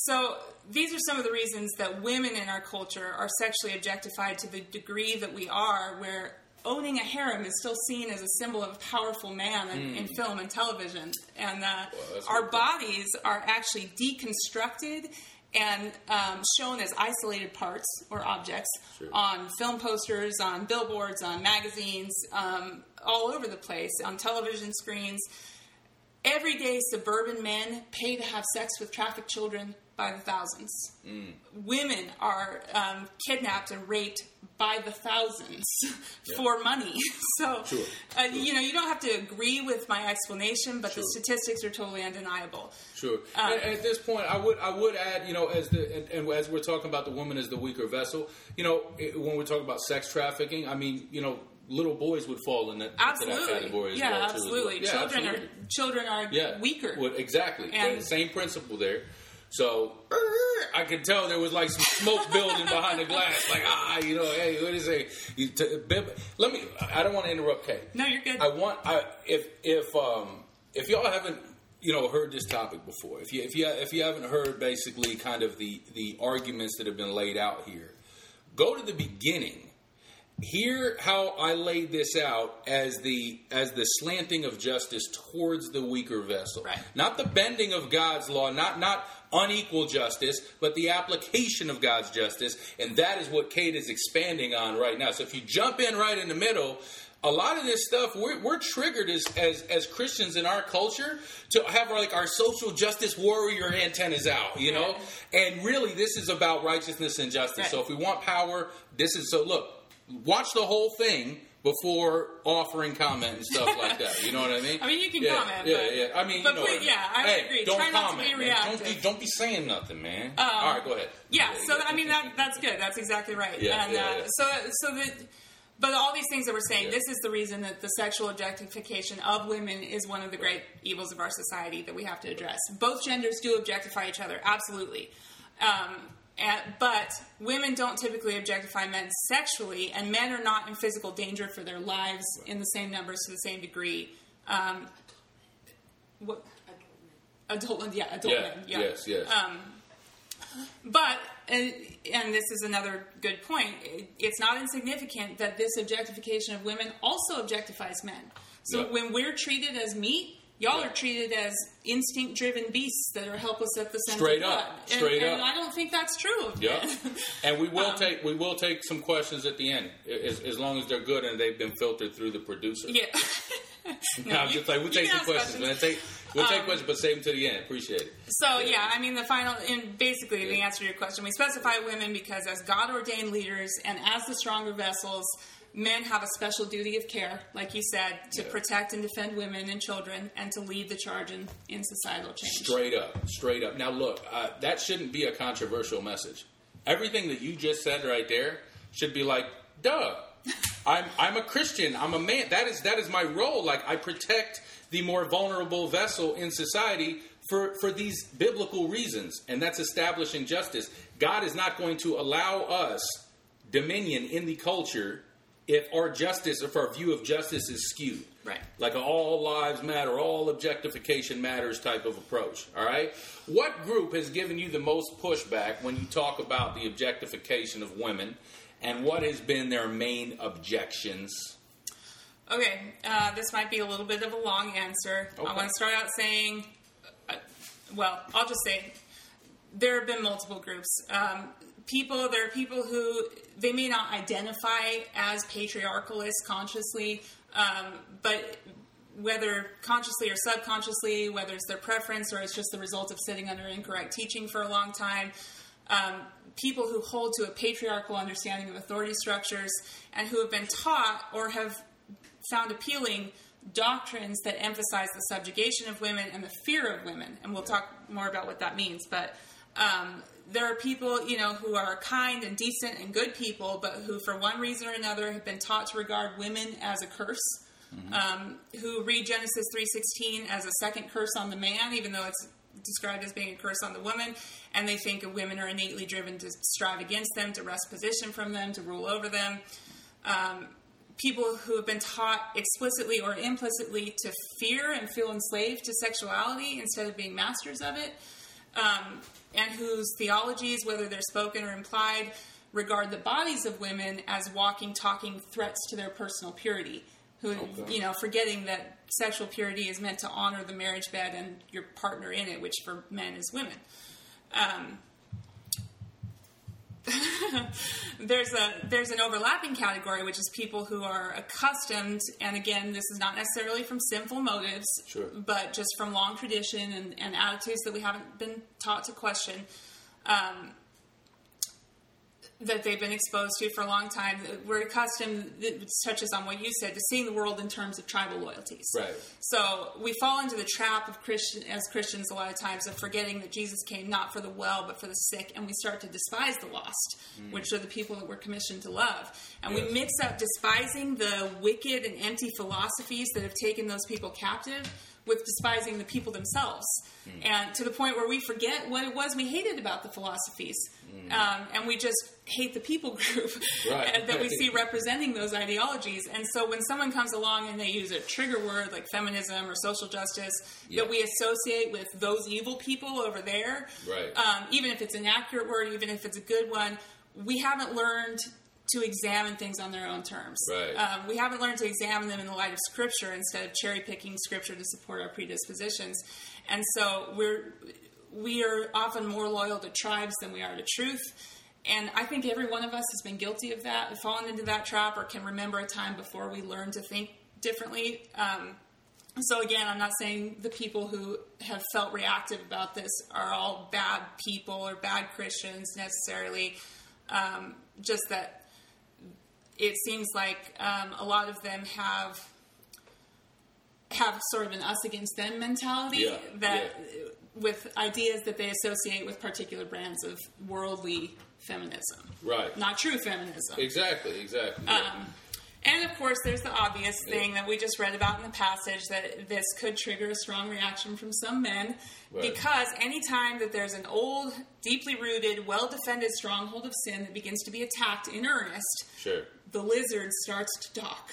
So these are some of the reasons that women in our culture are sexually objectified to the degree that we are, where owning a harem is still seen as a symbol of a powerful man in, mm. in film and television. And uh, well, our bodies are actually deconstructed and um, shown as isolated parts or objects sure. on film posters, on billboards, on magazines, um, all over the place, on television screens. Everyday suburban men pay to have sex with trafficked children by the thousands. Mm. Women are um, kidnapped and raped by the thousands yeah. for money. So, sure. Uh, sure. you know, you don't have to agree with my explanation, but sure. the statistics are totally undeniable. Sure. Um, and at this point, I would I would add, you know, as the and, and as we're talking about the woman as the weaker vessel, you know, it, when we're talking about sex trafficking, I mean, you know, little boys would fall in that, that category as yeah, well. Absolutely. Too, as well. Yeah, children absolutely. Are, children are yeah. weaker. Well, exactly. And the same principle there. So I could tell there was like some smoke building behind the glass. Like, ah, you know, hey, what is it? You t- let me, I don't want to interrupt Kate. No, you're good. I want, I, if, if, um, if y'all haven't, you know, heard this topic before, if you, if you, if you haven't heard basically kind of the, the arguments that have been laid out here, go to the beginning. Hear how I laid this out as the as the slanting of justice towards the weaker vessel. Right. Not the bending of God's law, not not unequal justice, but the application of God's justice. And that is what Kate is expanding on right now. So if you jump in right in the middle, a lot of this stuff, we're, we're triggered as, as as Christians in our culture to have our, like our social justice warrior antennas out, you know? Right. And really, this is about righteousness and justice. Right. So if we want power, this is so look. Watch the whole thing before offering comment and stuff like that. You know what I mean? I mean, you can yeah, comment. Yeah, but, yeah. I mean, but you know please, I mean. yeah, I hey, agree. Don't Try comment, not to be reactive. Don't be, don't be saying nothing, man. Um, All right, go ahead. Yeah. yeah so yeah. I mean, that that's good. That's exactly right. Yeah. And, yeah, uh, yeah. So so that. But all these things that we're saying, yeah. this is the reason that the sexual objectification of women is one of the great evils of our society that we have to address. Both genders do objectify each other, absolutely. Um, Uh, but women don't typically objectify men sexually, and men are not in physical danger for their lives in the same numbers to the same degree. Um, what, adult men. Adult, yeah, adult yeah, men. Yeah. Yes, yes. Um, but, and, and this is another good point, it, it's not insignificant that this objectification of women also objectifies men. So yeah. when we're treated as meat, y'all yeah. are treated as instinct-driven beasts that are helpless at the center of God. Straight up, straight and, up. And I don't think that's true of yeah. men. And we will um, take we will take some questions at the end, as, as long as they're good and they've been filtered through the producer. Yeah. no, no, I'm you, just like, we'll take some questions, questions, man. Take, we'll take um, questions, but save them to the end. Appreciate it. So, yeah, yeah I mean, the final, and basically yeah. the answer to your question, we specify women because as God-ordained leaders and as the stronger vessels, men have a special duty of care, like you said, to yeah. protect and defend women and children and to lead the charge in, in societal change. Straight up. Straight up. Now, look, uh, that shouldn't be a controversial message. everything that you just said right there should be like, duh. I'm I'm a Christian. I'm a man. That is that is my role. Like, I protect the more vulnerable vessel in society for, for these biblical reasons. And that's establishing justice. God is not going to allow us dominion in the culture if our justice, if our view of justice is skewed. Right. Like a all lives matter, all objectification matters type of approach. All right? What group has given you the most pushback when you talk about the objectification of women? And what has been their main objections? Okay, uh, this might be a little bit of a long answer. Okay. I want to start out saying, uh, well, I'll just say, there have been multiple groups. Um, people, there are people who, they may not identify as patriarchalists consciously, um, but whether consciously or subconsciously, whether it's their preference or it's just the result of sitting under incorrect teaching for a long time, um, people who hold to a patriarchal understanding of authority structures and who have been taught or have found appealing doctrines that emphasize the subjugation of women and the fear of women. And we'll talk more about what that means. But um, there are people, you know, who are kind and decent and good people, but who for one reason or another have been taught to regard women as a curse, mm-hmm. um, who read Genesis three sixteen as a second curse on the man, even though it's described as being a curse on the woman, and they think women are innately driven to strive against them, to wrest position from them, to rule over them. Um, people who have been taught explicitly or implicitly to fear and feel enslaved to sexuality instead of being masters of it, um, and whose theologies, whether they're spoken or implied, regard the bodies of women as walking, talking threats to their personal purity. Who, okay. you know, forgetting that sexual purity is meant to honor the marriage bed and your partner in it, which for men is women. Um, there's a there's an overlapping category, which is people who are accustomed, and again, this is not necessarily from sinful motives, sure. but just from long tradition and, and attitudes that we haven't been taught to question, um, that they've been exposed to for a long time. We're accustomed, this touches on what you said, to seeing the world in terms of tribal loyalties. Right. So we fall into the trap of Christian, as Christians a lot of times, of forgetting that Jesus came not for the well, but for the sick, and we start to despise the lost, mm. which are the people that we're commissioned to love. And yes. we mix up despising the wicked and empty philosophies that have taken those people captive with despising the people themselves, mm. and to the point where we forget what it was we hated about the philosophies, mm. um, and we just hate the people group right. that we see representing those ideologies. And so when someone comes along and they use a trigger word like feminism or social justice yeah. that we associate with those evil people over there, right. um, even if it's an accurate word, even if it's a good one, we haven't learned to examine things on their own terms. Right. Um, we haven't learned to examine them in the light of Scripture instead of cherry-picking Scripture to support our predispositions. And so we're, we are often more loyal to tribes than we are to truth. And I think every one of us has been guilty of that, fallen into that trap, or can remember a time before we learned to think differently. Um, so again, I'm not saying the people who have felt reactive about this are all bad people or bad Christians necessarily. Um, just that it seems like um, a lot of them have have sort of an us against them mentality yeah, that yeah. with ideas that they associate with particular brands of worldly feminism. Right. Not true feminism. Exactly, exactly. Yeah. Um, and, of course, there's the obvious thing yeah. that we just read about in the passage, that this could trigger a strong reaction from some men right. because any time that there's an old, deeply rooted, well-defended stronghold of sin that begins to be attacked in earnest, sure. the lizard starts to talk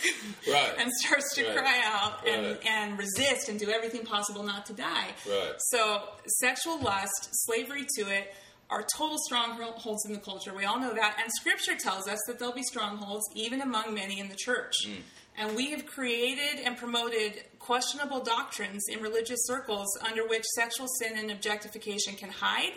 right. and starts to right. cry out and, right. and resist and do everything possible not to die. Right. So sexual lust, slavery to it, are total strongholds in the culture. We all know that. And Scripture tells us that there'll be strongholds even among many in the church. Mm. And we have created and promoted questionable doctrines in religious circles under which sexual sin and objectification can hide,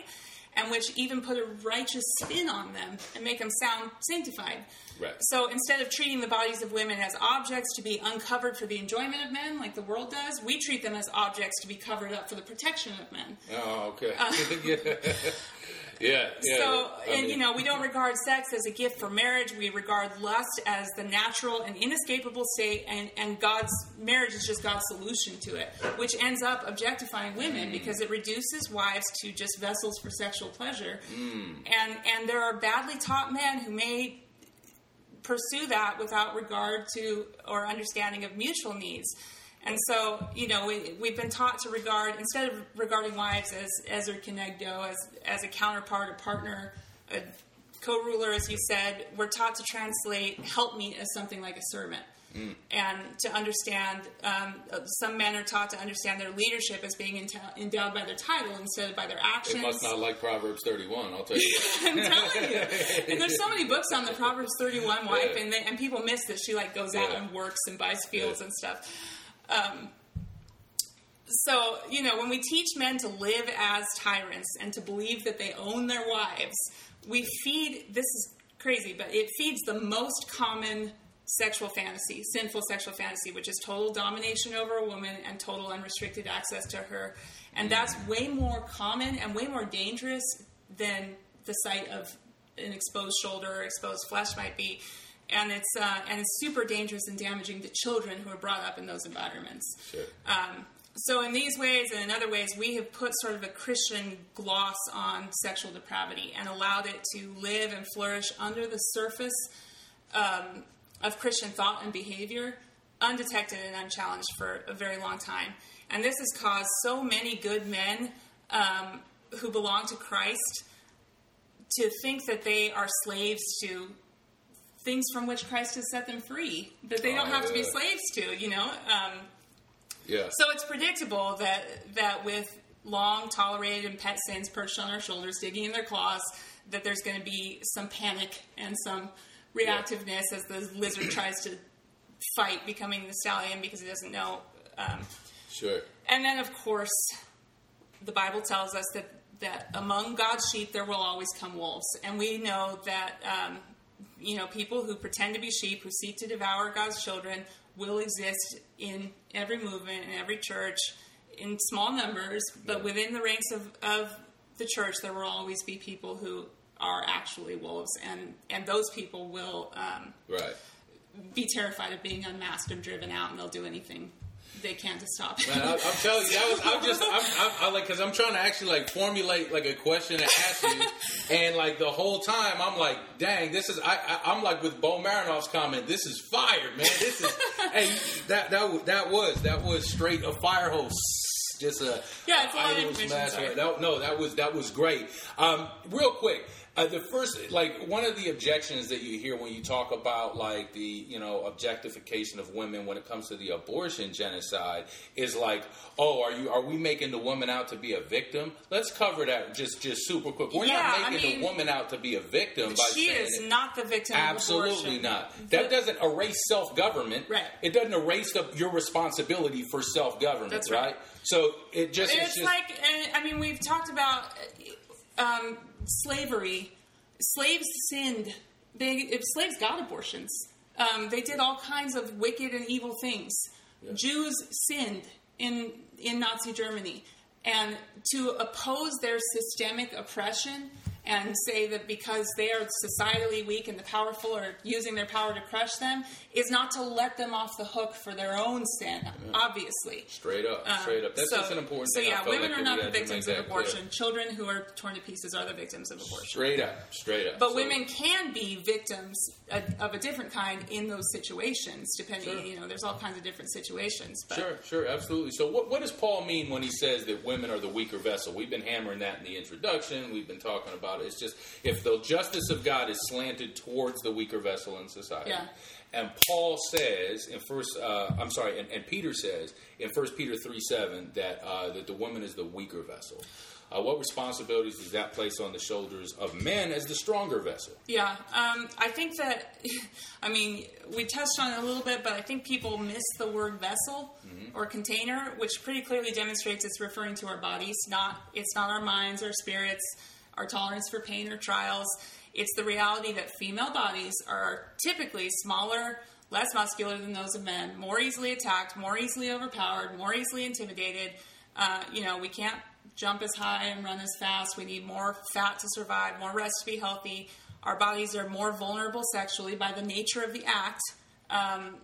and which even put a righteous spin on them and make them sound sanctified. Right. So instead of treating the bodies of women as objects to be uncovered for the enjoyment of men, like the world does, we treat them as objects to be covered up for the protection of men. Oh, okay. Uh, Yeah, yeah. So, I mean, and, you know, we don't regard sex as a gift for marriage. We regard lust as the natural and inescapable state, and, and God's marriage is just God's solution to it, which ends up objectifying women mm. because it reduces wives to just vessels for sexual pleasure. Mm. And, and there are badly taught men who may pursue that without regard to or understanding of mutual needs. And so, you know, we, we've been taught to regard, instead of regarding wives as Ezra kenegdo, as as a counterpart, a partner, a co-ruler, as you said, we're taught to translate helpmeet as something like a servant. Mm. And to understand, um, some men are taught to understand their leadership as being endowed by their title instead of by their actions. They must not like Proverbs thirty-one, I'll tell you. I'm telling you. And there's so many books on the Proverbs thirty-one wife, yeah. and they, and people miss that she, like, goes yeah. out and works and buys fields yeah. and stuff. Um, so, you know, when we teach men to live as tyrants and to believe that they own their wives, we feed, this is crazy, but it feeds the most common sexual fantasy, sinful sexual fantasy, which is total domination over a woman and total unrestricted access to her. And that's way more common and way more dangerous than the sight of an exposed shoulder or exposed flesh might be. And it's uh, and it's super dangerous and damaging to children who are brought up in those environments. Sure. Um, so in these ways and in other ways, we have put sort of a Christian gloss on sexual depravity and allowed it to live and flourish under the surface um, of Christian thought and behavior, undetected and unchallenged for a very long time. And this has caused so many good men um, who belong to Christ to think that they are slaves to things from which Christ has set them free, that they don't have to be slaves to, you know? Um, yeah. So it's predictable that that with long, tolerated, and pet sins perched on our shoulders, digging in their claws, that there's going to be some panic and some reactiveness yeah. as the lizard tries to fight becoming the stallion because he doesn't know. Um, sure. And then, of course, the Bible tells us that, that among God's sheep there will always come wolves. And we know that... Um, you know, people who pretend to be sheep, who seek to devour God's children, will exist in every movement, in every church, in small numbers. But yeah. within the ranks of, of the church, there will always be people who are actually wolves. And, and those people will um, right. be terrified of being unmasked and driven out, and they'll do anything they can to stop it. Man, I, I'm telling you, I was, I'm just, I'm, I'm I, like, because I'm trying to actually like formulate like a question to ask you, and like the whole time I'm like, dang, this is, I, I I'm like with Bo Marinoff's comment, this is fire, man. This is, hey, that that that was that was straight a fire hose, just a yeah, it's a lot of information. That, no, that was that was great. Um, real quick. Uh, the first, like, one of the objections that you hear when you talk about, like, the, you know, objectification of women when it comes to the abortion genocide is like, oh, are you, are we making the woman out to be a victim? Let's cover that just, just super quick. We're yeah, not making I mean, the woman out to be a victim. By she saying is it. Not the victim of abortion. Absolutely not. That doesn't erase self-government. Right. It doesn't erase the, your responsibility for self-government. That's right. right? So it just, it's, it's just, like, I mean, we've talked about, um, slavery. Slaves sinned. They if slaves got abortions. Um, they did all kinds of wicked and evil things. Yeah. Jews sinned in in Nazi Germany. And to oppose their systemic oppression and say that because they are societally weak and the powerful are using their power to crush them is not to let them off the hook for their own sin, yeah. obviously. Straight up, um, straight up. That's so, just an important so thing. So yeah, women like are not the victims of abortion. Clear. Children who are torn to pieces are the victims of abortion. Straight up, straight up. But so, women can be victims of a different kind in those situations, depending, sure. you know, there's all kinds of different situations. But. Sure, sure, absolutely. So what, what does Paul mean when he says that women are the weaker vessel? We've been hammering that in the introduction. We've been talking about it's just if the justice of God is slanted towards the weaker vessel in society, yeah. and Paul says in First, uh, I'm sorry, and, and Peter says in First Peter three seven that uh, that the woman is the weaker vessel. Uh, what responsibilities does that place on the shoulders of men as the stronger vessel? Yeah, um, I think that, I mean, we touched on it a little bit, but I think people miss the word vessel mm-hmm. or container, which pretty clearly demonstrates it's referring to our bodies, not it's not our minds, our spirits. Our tolerance for pain or trials. It's the reality that female bodies are typically smaller, less muscular than those of men, more easily attacked, more easily overpowered, more easily intimidated. Uh, you know, we can't jump as high and run as fast. We need more fat to survive, more rest to be healthy. Our bodies are more vulnerable sexually by the nature of the act, um,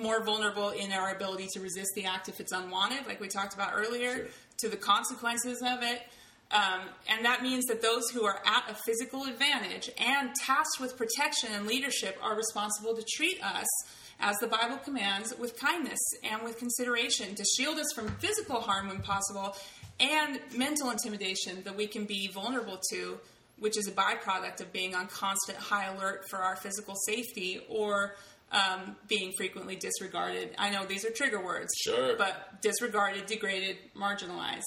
more vulnerable in our ability to resist the act if it's unwanted, like we talked about earlier, sure. to the consequences of it. Um, and that means that those who are at a physical advantage and tasked with protection and leadership are responsible to treat us, as the Bible commands, with kindness and with consideration, to shield us from physical harm when possible and mental intimidation that we can be vulnerable to, which is a byproduct of being on constant high alert for our physical safety or um, being frequently disregarded. I know these are trigger words, sure. but disregarded, degraded, marginalized.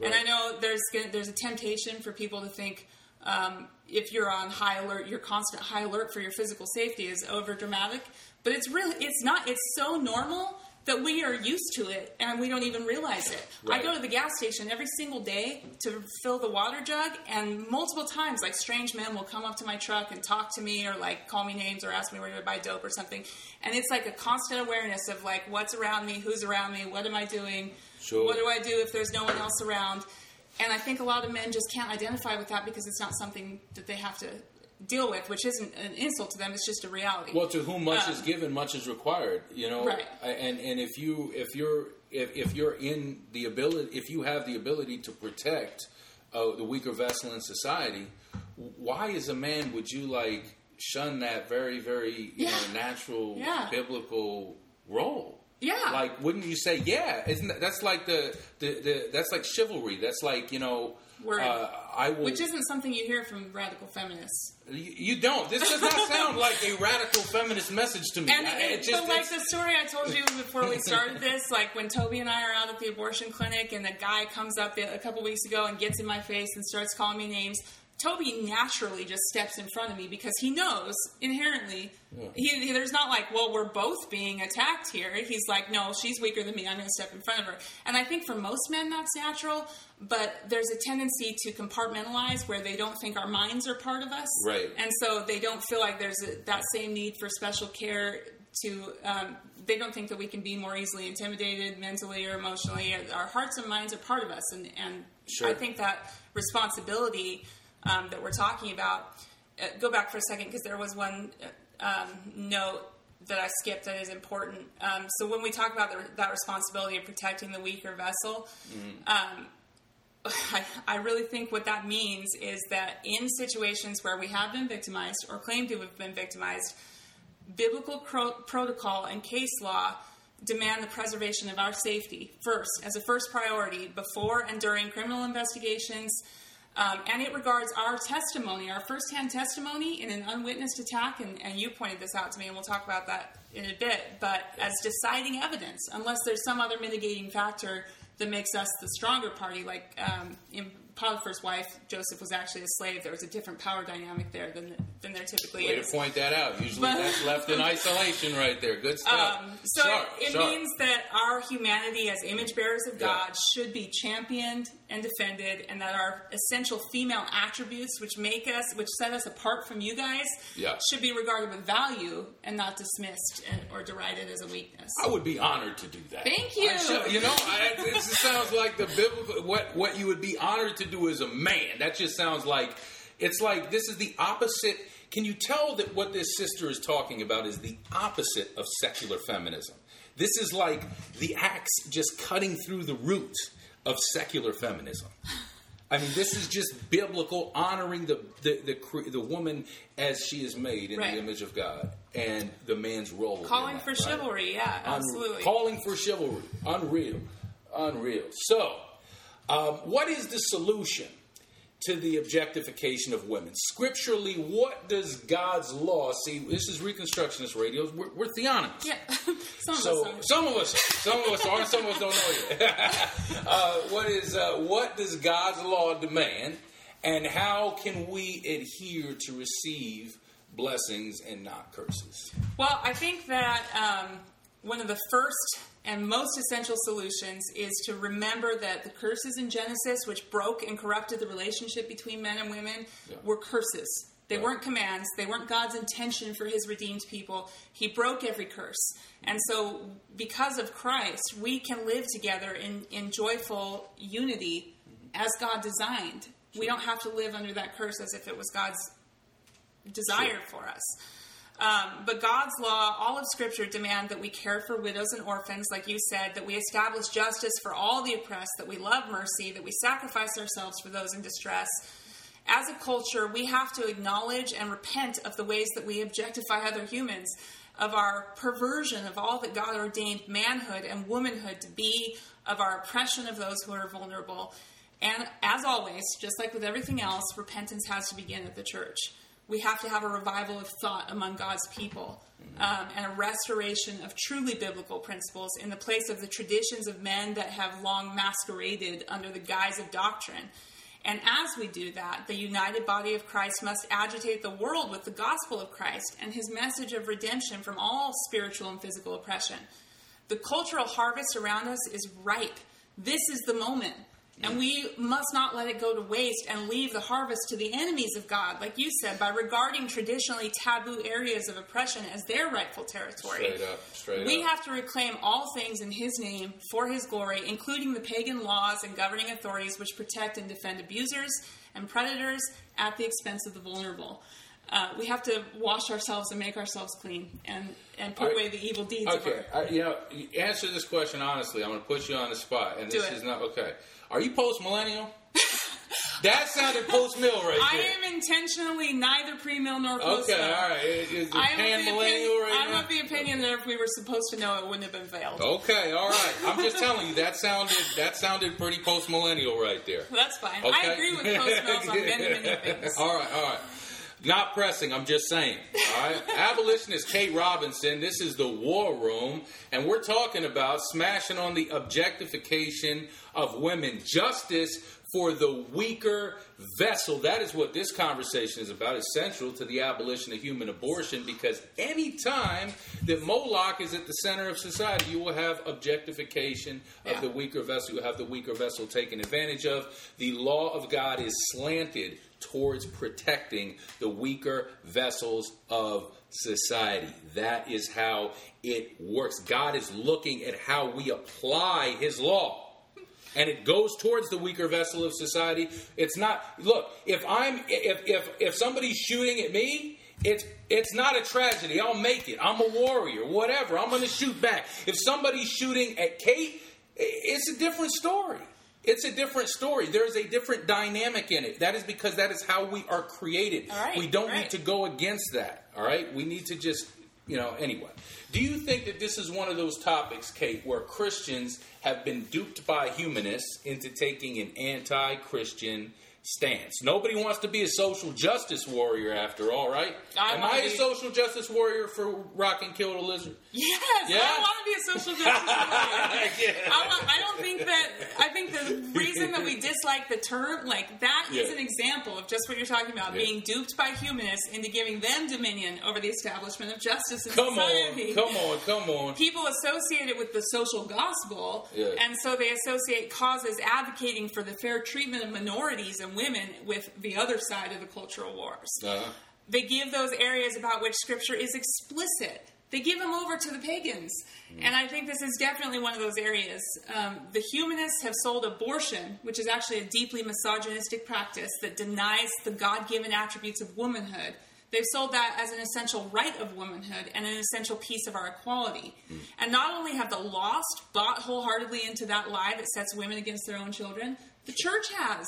Right. And I know there's there's a temptation for people to think um, if you're on high alert, your constant high alert for your physical safety is over dramatic, but it's really it's not. It's so normal that we are used to it and we don't even realize it. Right. I go to the gas station every single day to fill the water jug, and multiple times, like, strange men will come up to my truck and talk to me, or like call me names or ask me where to buy dope or something. And it's like a constant awareness of like what's around me, who's around me, what am I doing. Sure. What do I do if there's no one else around? And I think a lot of men just can't identify with that because it's not something that they have to deal with, which isn't an insult to them. It's just a reality. Well, to whom much um, is given, much is required, you know? Right. And, and if you, if you're, if, if you're in the ability, if you have the ability to protect uh, the weaker vessel in society, why as a man would you like shun that very, very, you yeah. know, natural yeah. biblical role? Yeah. Like, wouldn't you say, yeah? Isn't that, that's like the, the, the that's like chivalry. That's like, you know, uh, I will. Which isn't something you hear from radical feminists. You, you don't. This does not sound like a radical feminist message to me. And I, it, it just, but like the story I told you before we started this, like when Toby and I are out at the abortion clinic and the guy comes up a couple weeks ago and gets in my face and starts calling me names. Toby naturally just steps in front of me because he knows inherently yeah. he, he, there's not like, well, we're both being attacked here. He's like, no, she's weaker than me. I'm going to step in front of her. And I think for most men, that's natural, but there's a tendency to compartmentalize where they don't think our minds are part of us. Right. And so they don't feel like there's a, that same need for special care to, um, they don't think that we can be more easily intimidated mentally or emotionally. Our hearts and minds are part of us. And, and sure. I think that responsibility, Um, that we're talking about. Uh, go back for a second because there was one um, note that I skipped that is important. Um, so when we talk about the, that responsibility of protecting the weaker vessel, mm-hmm. um, I, I really think what that means is that in situations where we have been victimized or claim to have been victimized, biblical pro- protocol and case law demand the preservation of our safety first, as a first priority before and during criminal investigations. Um, and it regards our testimony, our firsthand testimony in an unwitnessed attack, and, and you pointed this out to me, and we'll talk about that in a bit, but as deciding evidence, unless there's some other mitigating factor that makes us the stronger party, like um, in Potiphar's wife, Joseph was actually a slave. There was a different power dynamic there than than there typically Way is. Way to point that out. Usually but, that's left in isolation right there. Good stuff. Um, so sharp, it sharp. means that our humanity as image bearers of God yeah. should be championed and defended, and that our essential female attributes, which make us, which set us apart from you guys, yeah. should be regarded with value and not dismissed and, or derided as a weakness. I would be honored to do that. Thank you. Should, you know, I, it sounds like the biblical, what, what you would be honored to to do as a man. That just sounds like, it's like this is the opposite. Can you tell that what this sister is talking about is the opposite of secular feminism? This is like the axe just cutting through the root of secular feminism. I mean, this is just biblical, honoring the the the, the woman as she is made in right. the image of God, and the man's role. Calling that, for right? chivalry, yeah, absolutely. Unreal. Calling for chivalry, unreal, unreal. So, Um, what is the solution to the objectification of women? Scripturally, what does God's law see? This is Reconstructionist Radio. We're, we're theonomists. Yeah. some, so, of some of us are. Some of us are. Some of us don't know yet. uh, what is? Uh, what does God's law demand? And how can we adhere to receive blessings and not curses? Well, I think that um, one of the first and most essential solutions is to remember that the curses in Genesis, which broke and corrupted the relationship between men and women, yeah. were curses. They right. weren't commands. They weren't God's intention for his redeemed people. He broke every curse. And so because of Christ, we can live together in, in joyful unity as God designed. Sure. We don't have to live under that curse as if it was God's desire sure. for us. Um, but God's law, all of Scripture, demand that we care for widows and orphans, like you said, that we establish justice for all the oppressed, that we love mercy, that we sacrifice ourselves for those in distress. As a culture, we have to acknowledge and repent of the ways that we objectify other humans, of our perversion of all that God ordained manhood and womanhood to be, of our oppression of those who are vulnerable. And as always, just like with everything else, repentance has to begin at the church. We have to have a revival of thought among God's people, um, and a restoration of truly biblical principles in the place of the traditions of men that have long masqueraded under the guise of doctrine. And as we do that, the united body of Christ must agitate the world with the gospel of Christ and his message of redemption from all spiritual and physical oppression. The cultural harvest around us is ripe. This is the moment. And we must not let it go to waste and leave the harvest to the enemies of God, like you said, by regarding traditionally taboo areas of oppression as their rightful territory. Straight up, straight we up. We have to reclaim all things in his name for his glory, including the pagan laws and governing authorities which protect and defend abusers and predators at the expense of the vulnerable. Uh, we have to wash ourselves and make ourselves clean and, and put I, away the evil deeds. Okay, I, you know, answer this question honestly. I'm going to put you on the spot, and Do this it. is not okay. Are you post-millennial? That sounded post-mill right I there. I am intentionally neither pre-mill nor post-mill. Okay, all right. Is, is I pan-millennial right now? I'm of the opinion that if we were supposed to know, it wouldn't have been veiled. Okay, all right. I'm just telling you, that sounded that sounded pretty post-millennial right there. That's fine. Okay? I agree with post-mills on many, many things. All right, all right. Not pressing, I'm just saying. All right? Abolitionist Kate Robinson, this is the War Room, and we're talking about smashing on the objectification of women, justice for the weaker vessel. That is what this conversation is about. It's central to the abolition of human abortion, because any time that Moloch is at the center of society, you will have objectification of yeah. the weaker vessel. You will have the weaker vessel taken advantage of. The law of God is slanted towards protecting the weaker vessels of society. That is how it works. God is looking at how we apply his law, and it goes towards the weaker vessel of society. It's not, look, if I'm if if if somebody's shooting at me, It's it's not a tragedy. I'll make it. I'm a warrior. Whatever. I'm going to shoot back. If somebody's shooting at Kate, it's a different story. It's a different story. There is a different dynamic in it. That is because that is how we are created. All right, we don't right. need to go against that. All right? We need to just, you know, anyway. Do you think that this is one of those topics, Kate, where Christians have been duped by humanists into taking an anti-Christian stance? Nobody wants to be a social justice warrior after all, right? I Am I a be... social justice warrior for Rock and Kill the Lizard? Yes, yeah? I want to be a social justice warrior. yeah. I, want, I don't think that, I think the reason that we dislike the term, like that yeah. is an example of just what you're talking about, yeah. being duped by humanists into giving them dominion over the establishment of justice in come society. Come on, come on, come on. People associate it with the social gospel, yeah. and so they associate causes advocating for the fair treatment of minorities and women with the other side of the cultural wars. Uh-huh. They give those areas about which Scripture is explicit. They give them over to the pagans. Mm. And I think this is definitely one of those areas. Um, the humanists have sold abortion, which is actually a deeply misogynistic practice that denies the God-given attributes of womanhood. They've sold that as an essential right of womanhood and an essential piece of our equality. Mm. And not only have the lost bought wholeheartedly into that lie that sets women against their own children, the church has.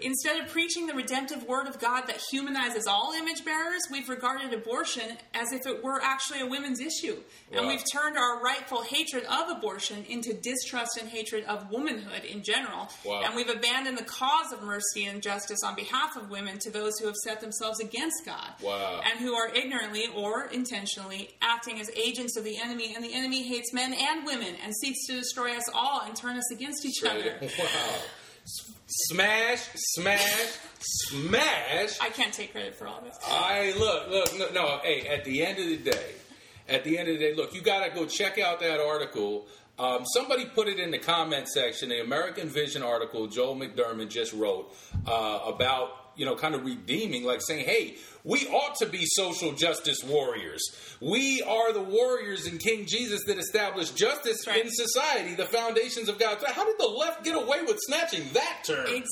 Instead of preaching the redemptive word of God that humanizes all image bearers, we've regarded abortion as if it were actually a women's issue. Wow. And we've turned our rightful hatred of abortion into distrust and hatred of womanhood in general. Wow. And we've abandoned the cause of mercy and justice on behalf of women to those who have set themselves against God. Wow. And who are ignorantly or intentionally acting as agents of the enemy. And the enemy hates men and women and seeks to destroy us all and turn us against each other. Wow. Smash, smash, smash. I can't take credit for all this. I look, look, no, no, hey, at the end of the day, at the end of the day, look, you got to go check out that article. Um, somebody put it in the comment section, the American Vision article Joel McDermott just wrote uh, about you know, kind of redeeming, like saying, hey, we ought to be social justice warriors. We are the warriors in King Jesus that established justice right. in society, the foundations of God. How did the left get away with snatching that term? Exactly.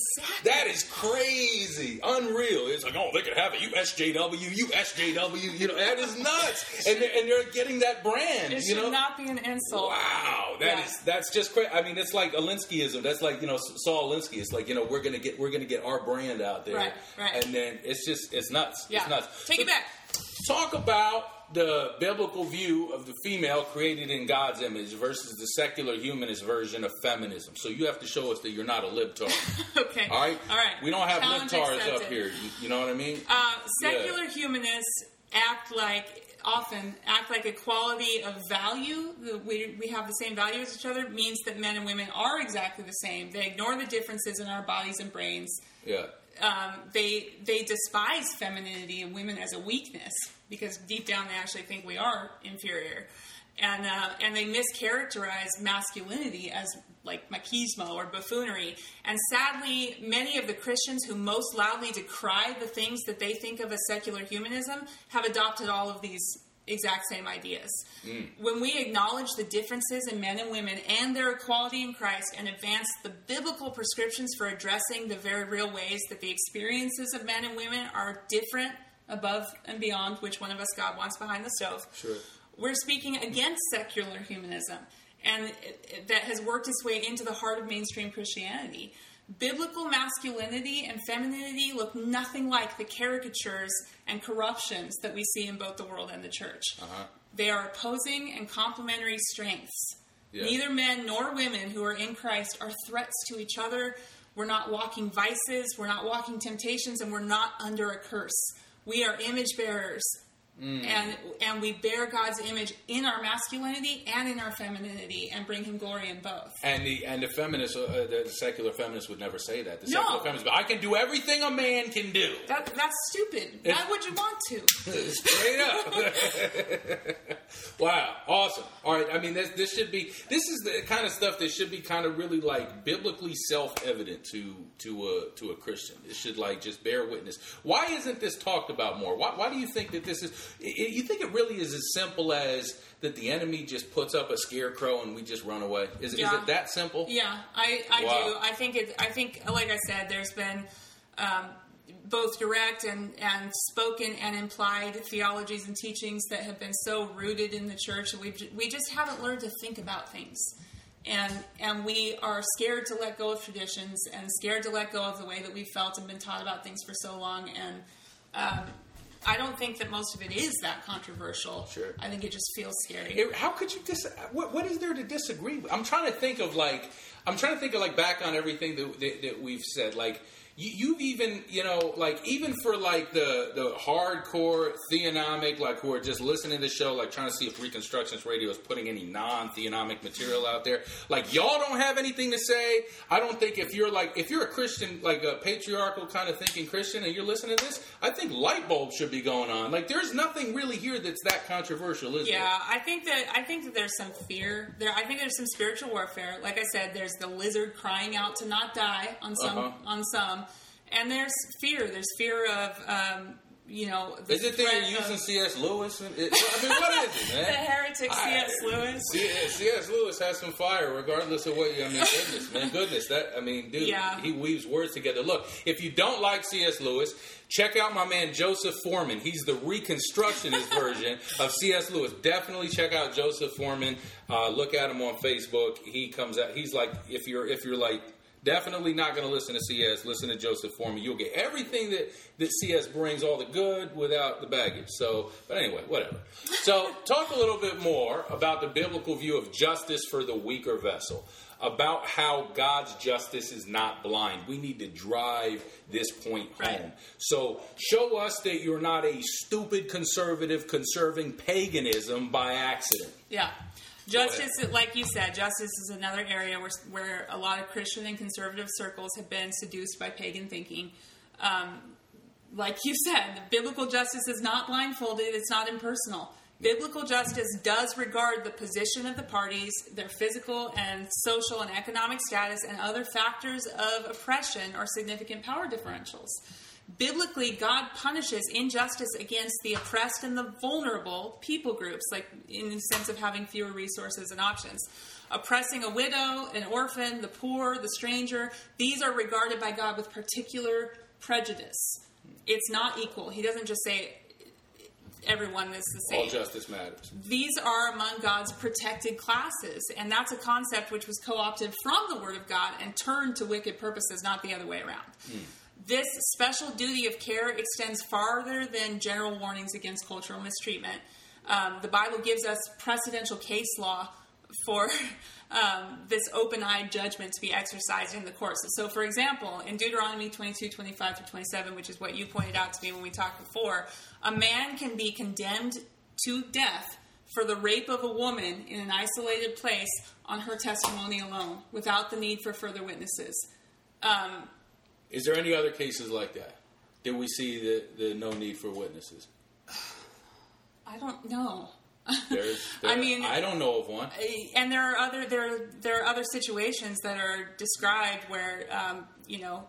That is crazy. Unreal. It's like, oh, they could have it. You S J W, you S J W. You know, that is nuts. and, they're, and they're getting that brand. It you should know? not be an insult. Wow. That yeah. is, that's just crazy. I mean, it's like Alinskyism. That's like, you know, Saul Alinsky. It's like, you know, we're going to get, we're going to get our brand out there. Right, right. And then it's just, it's nuts. Yeah. It's nuts. Take so, it back. Talk about the biblical view of the female created in God's image versus the secular humanist version of feminism. So you have to show us that you're not a libtard. Okay. All right? All right. We don't have Challenge libtards accepted. up here. You, you know what I mean? Uh, secular yeah. humanists act like... often act like equality of value, we, we have the same value as each other, means that men and women are exactly the same. They ignore the differences in our bodies and brains. Yeah. Um, they they despise femininity and women as a weakness because deep down they actually think we are inferior. And uh, and they mischaracterize masculinity as like machismo or buffoonery. And sadly, many of the Christians who most loudly decry the things that they think of as secular humanism have adopted all of these exact same ideas. Mm. When we acknowledge the differences in men and women and their equality in Christ and advance the biblical prescriptions for addressing the very real ways that the experiences of men and women are different above and beyond which one of us God wants behind the stove. Sure. We're speaking against secular humanism, and that has worked its way into the heart of mainstream Christianity. Biblical masculinity and femininity look nothing like the caricatures and corruptions that we see in both the world and the church. Uh-huh. They are opposing and complementary strengths. Yeah. Neither men nor women who are in Christ are threats to each other. We're not walking vices, we're not walking temptations, and we're not under a curse. We are image bearers. Mm. And and we bear God's image in our masculinity and in our femininity, and bring Him glory in both. And the and the feminists, uh, the secular feminists would never say that. The no. secular feminists, but I can do everything a man can do. That, that's stupid. It's, Why would you want to? Straight up. Wow, awesome. All right, I mean, this, this should be this is the kind of stuff that should be kind of really like biblically self-evident to to a to a Christian. It should like just bear witness. Why isn't this talked about more? Why Why do you think that this is? It, you think it really is as simple as that the enemy just puts up a scarecrow and we just run away? Is, yeah. is it that simple? Yeah, I, I wow. do. I think it. I think, like I said, there's been um, both direct and, and spoken and implied theologies and teachings that have been so rooted in the church that we we just haven't learned to think about things, and and we are scared to let go of traditions and scared to let go of the way that we felt and been taught about things for so long, and. Um, I don't think that most of it is that controversial. Sure. I think it just feels scary. It, how could you dis? What, what is there to disagree with? I'm trying to think of like, I'm trying to think of like back on everything that that, that we've said. Like you, you've even, you know, like even for like the, the hardcore theonomic, like who are just listening to the show, like trying to see if Reconstructionist Radio is putting any non-theonomic material out there. Like y'all don't have anything to say. I don't think if you're like, if you're a Christian, like a patriarchal kind of thinking Christian and you're listening to this, I think light bulbs should be going on. Like there's nothing really here that's that controversial, is yeah, there? Yeah, I think that I think that there's some fear. There I think there's some spiritual warfare. Like I said, there's the lizard crying out to not die on some uh-huh. on some. And there's fear. There's fear of um you know, the is it they're using of, C S. Lewis? And it, I mean, what is it, man? The heretic C S. Lewis. C S. Lewis has some fire, regardless of what you. I mean, goodness, man, goodness. That I mean, dude, yeah. he weaves words together. Look, if you don't like C S. Lewis, check out my man Joseph Foreman. He's the Reconstructionist version of C S. Lewis. Definitely check out Joseph Foreman. Uh, look at him on Facebook. He comes out. He's like, if you're, if you're like. Definitely not going to listen to C S. Listen to Joseph Foreman. You'll get everything that, that C S brings, all the good without the baggage. So, but anyway, whatever. So talk a little bit more about the biblical view of justice for the weaker vessel, about how God's justice is not blind. We need to drive this point home. Right. So show us that you're not a stupid conservative conserving paganism by accident. Yeah. Justice, like you said, justice is another area where, where a lot of Christian and conservative circles have been seduced by pagan thinking. Um, like you said, biblical justice is not blindfolded. It's not impersonal. Biblical justice does regard the position of the parties, their physical and social and economic status, and other factors of oppression or significant power differentials. Biblically, God punishes injustice against the oppressed and the vulnerable people groups, like in the sense of having fewer resources and options. Oppressing a widow, an orphan, the poor, the stranger, these are regarded by God with particular prejudice. It's not equal. He doesn't just say everyone is the same. All justice matters. These are among God's protected classes, and that's a concept which was co-opted from the Word of God and turned to wicked purposes, not the other way around. Mm. This special duty of care extends farther than general warnings against cultural mistreatment. Um, the Bible gives us precedential case law for um, this open-eyed judgment to be exercised in the courts. So, for example, in Deuteronomy twenty-two, twenty-five through twenty-seven, which is what you pointed out to me when we talked before, a man can be condemned to death for the rape of a woman in an isolated place on her testimony alone, without the need for further witnesses. Um... Is there any other cases like that? Did we see the, the no need for witnesses? I don't know. There's, there, I mean, I don't know of one. And there are other there there are other situations that are described where um, you know,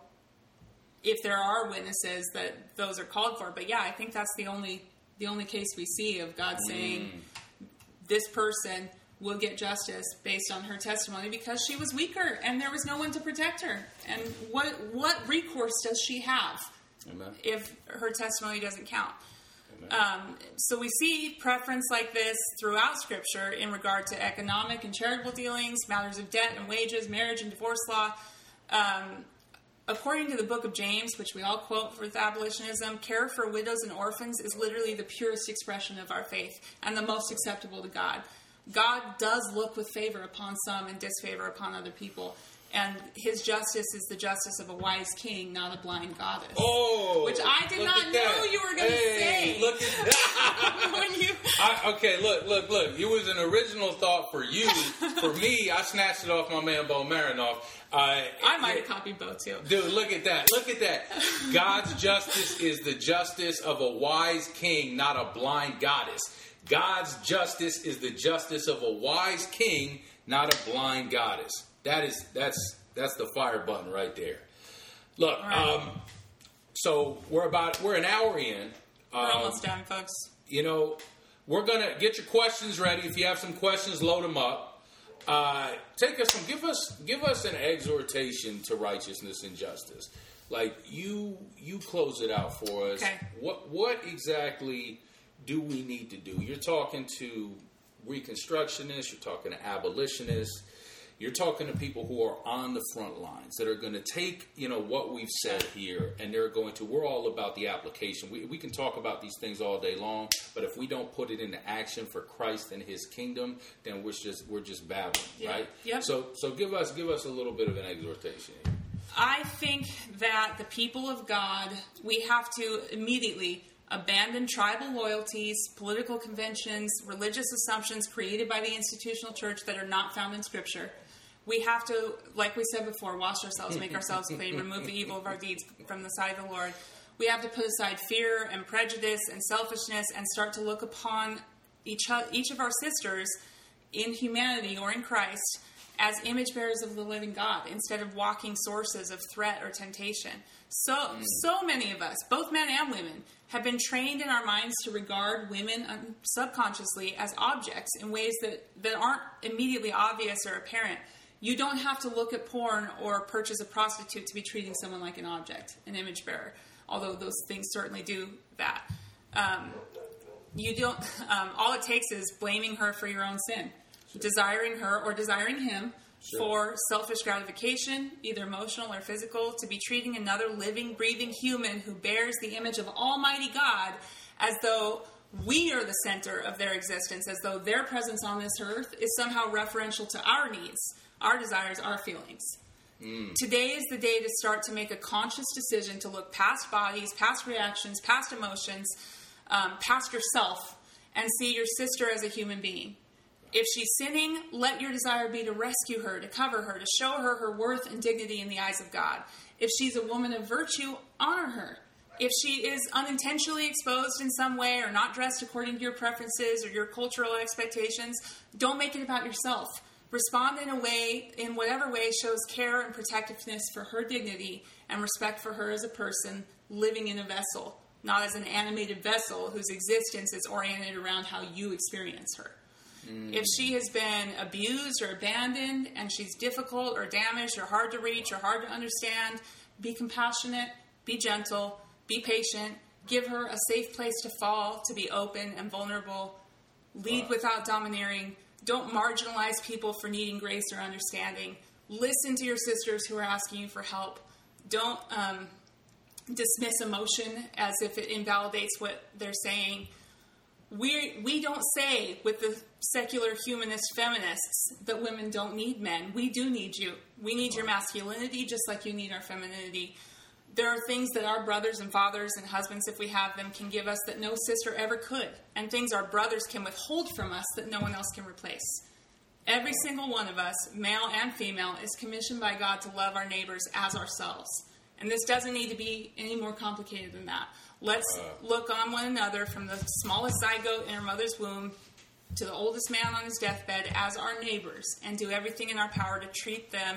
if there are witnesses, that those are called for. But yeah, I think that's the only the only case we see of God mm. saying this person will get justice based on her testimony because she was weaker and there was no one to protect her. And what what recourse does she have Amen. If her testimony doesn't count? Um, so we see preference like this throughout Scripture in regard to economic and charitable dealings, matters of debt and wages, marriage and divorce law. Um, according to the book of James, which we all quote for abolitionism, care for widows and orphans is literally the purest expression of our faith and the most acceptable to God. God does look with favor upon some and disfavor upon other people. And his justice is the justice of a wise king, not a blind goddess. Oh! Which I did not know that. You were going to hey, say. Look at that. when you... I, okay, look, look, look. It was an original thought for you. For me, I snatched it off my man, Bo Marinoff. Uh, I might have copied Bo, too. Dude, look at that. Look at that. God's justice is the justice of a wise king, not a blind goddess. God's justice is the justice of a wise king, not a blind goddess. That is that's that's the fire button right there. Look, right. um, so we're about we're an hour in. We're um, almost done, folks. You know, we're gonna get your questions ready. If you have some questions, load them up. Uh, take us some. Give us give us an exhortation to righteousness and justice. Like you you close it out for us. Okay. What what exactly do we need to do? You're talking to Reconstructionists. You're talking to abolitionists. You're talking to people who are on the front lines that are going to take, you know, what we've said here, and they're going to, we're all about the application. We, we can talk about these things all day long, but if we don't put it into action for Christ and his kingdom, then we're just, we're just babbling, yeah. right? Yep. So, so give us, give us a little bit of an exhortation. I think that the people of God, we have to immediately abandon tribal loyalties, political conventions, religious assumptions created by the institutional church that are not found in Scripture. We have to, like we said before, wash ourselves, make ourselves clean, remove the evil of our deeds from the sight of the Lord. We have to put aside fear and prejudice and selfishness and start to look upon each each of our sisters in humanity or in Christ as image bearers of the living God instead of walking sources of threat or temptation. So, mm. so many of us, both men and women, have been trained in our minds to regard women subconsciously as objects in ways that, that aren't immediately obvious or apparent. You don't have to look at porn or purchase a prostitute to be treating someone like an object, an image bearer, although those things certainly do that. Um, you don't. Um, all it takes is blaming her for your own sin, sure. desiring her or desiring him sure. for selfish gratification, either emotional or physical, to be treating another living, breathing human who bears the image of Almighty God as though we are the center of their existence, as though their presence on this earth is somehow referential to our needs, our desires, our feelings. Mm. Today is the day to start to make a conscious decision to look past bodies, past reactions, past emotions, um, past yourself, and see your sister as a human being. If she's sinning, let your desire be to rescue her, to cover her, to show her her worth and dignity in the eyes of God. If she's a woman of virtue, honor her. if she is unintentionally exposed in some way or not dressed according to your preferences or your cultural expectations, don't make it about yourself. Respond in a way, in whatever way, shows care and protectiveness for her dignity and respect for her as a person living in a vessel, not as an animated vessel whose existence is oriented around how you experience her. Mm. If she has been abused or abandoned and she's difficult or damaged or hard to reach or hard to understand, be compassionate, be gentle, be patient, give her a safe place to fall, to be open and vulnerable, lead wow. without domineering. Don't marginalize people for needing grace or understanding. Listen to your sisters who are asking you for help. Don't um, dismiss emotion as if it invalidates what they're saying. We we don't say with the secular humanist feminists that women don't need men. We do need you. We need your masculinity just like you need our femininity. There are things that our brothers and fathers and husbands, if we have them, can give us that no sister ever could, and things our brothers can withhold from us that no one else can replace. Every single one of us, male and female, is commissioned by God to love our neighbors as ourselves. And this doesn't need to be any more complicated than that. Let's look on one another from the smallest zygote in our mother's womb to the oldest man on his deathbed as our neighbors, and do everything in our power to treat them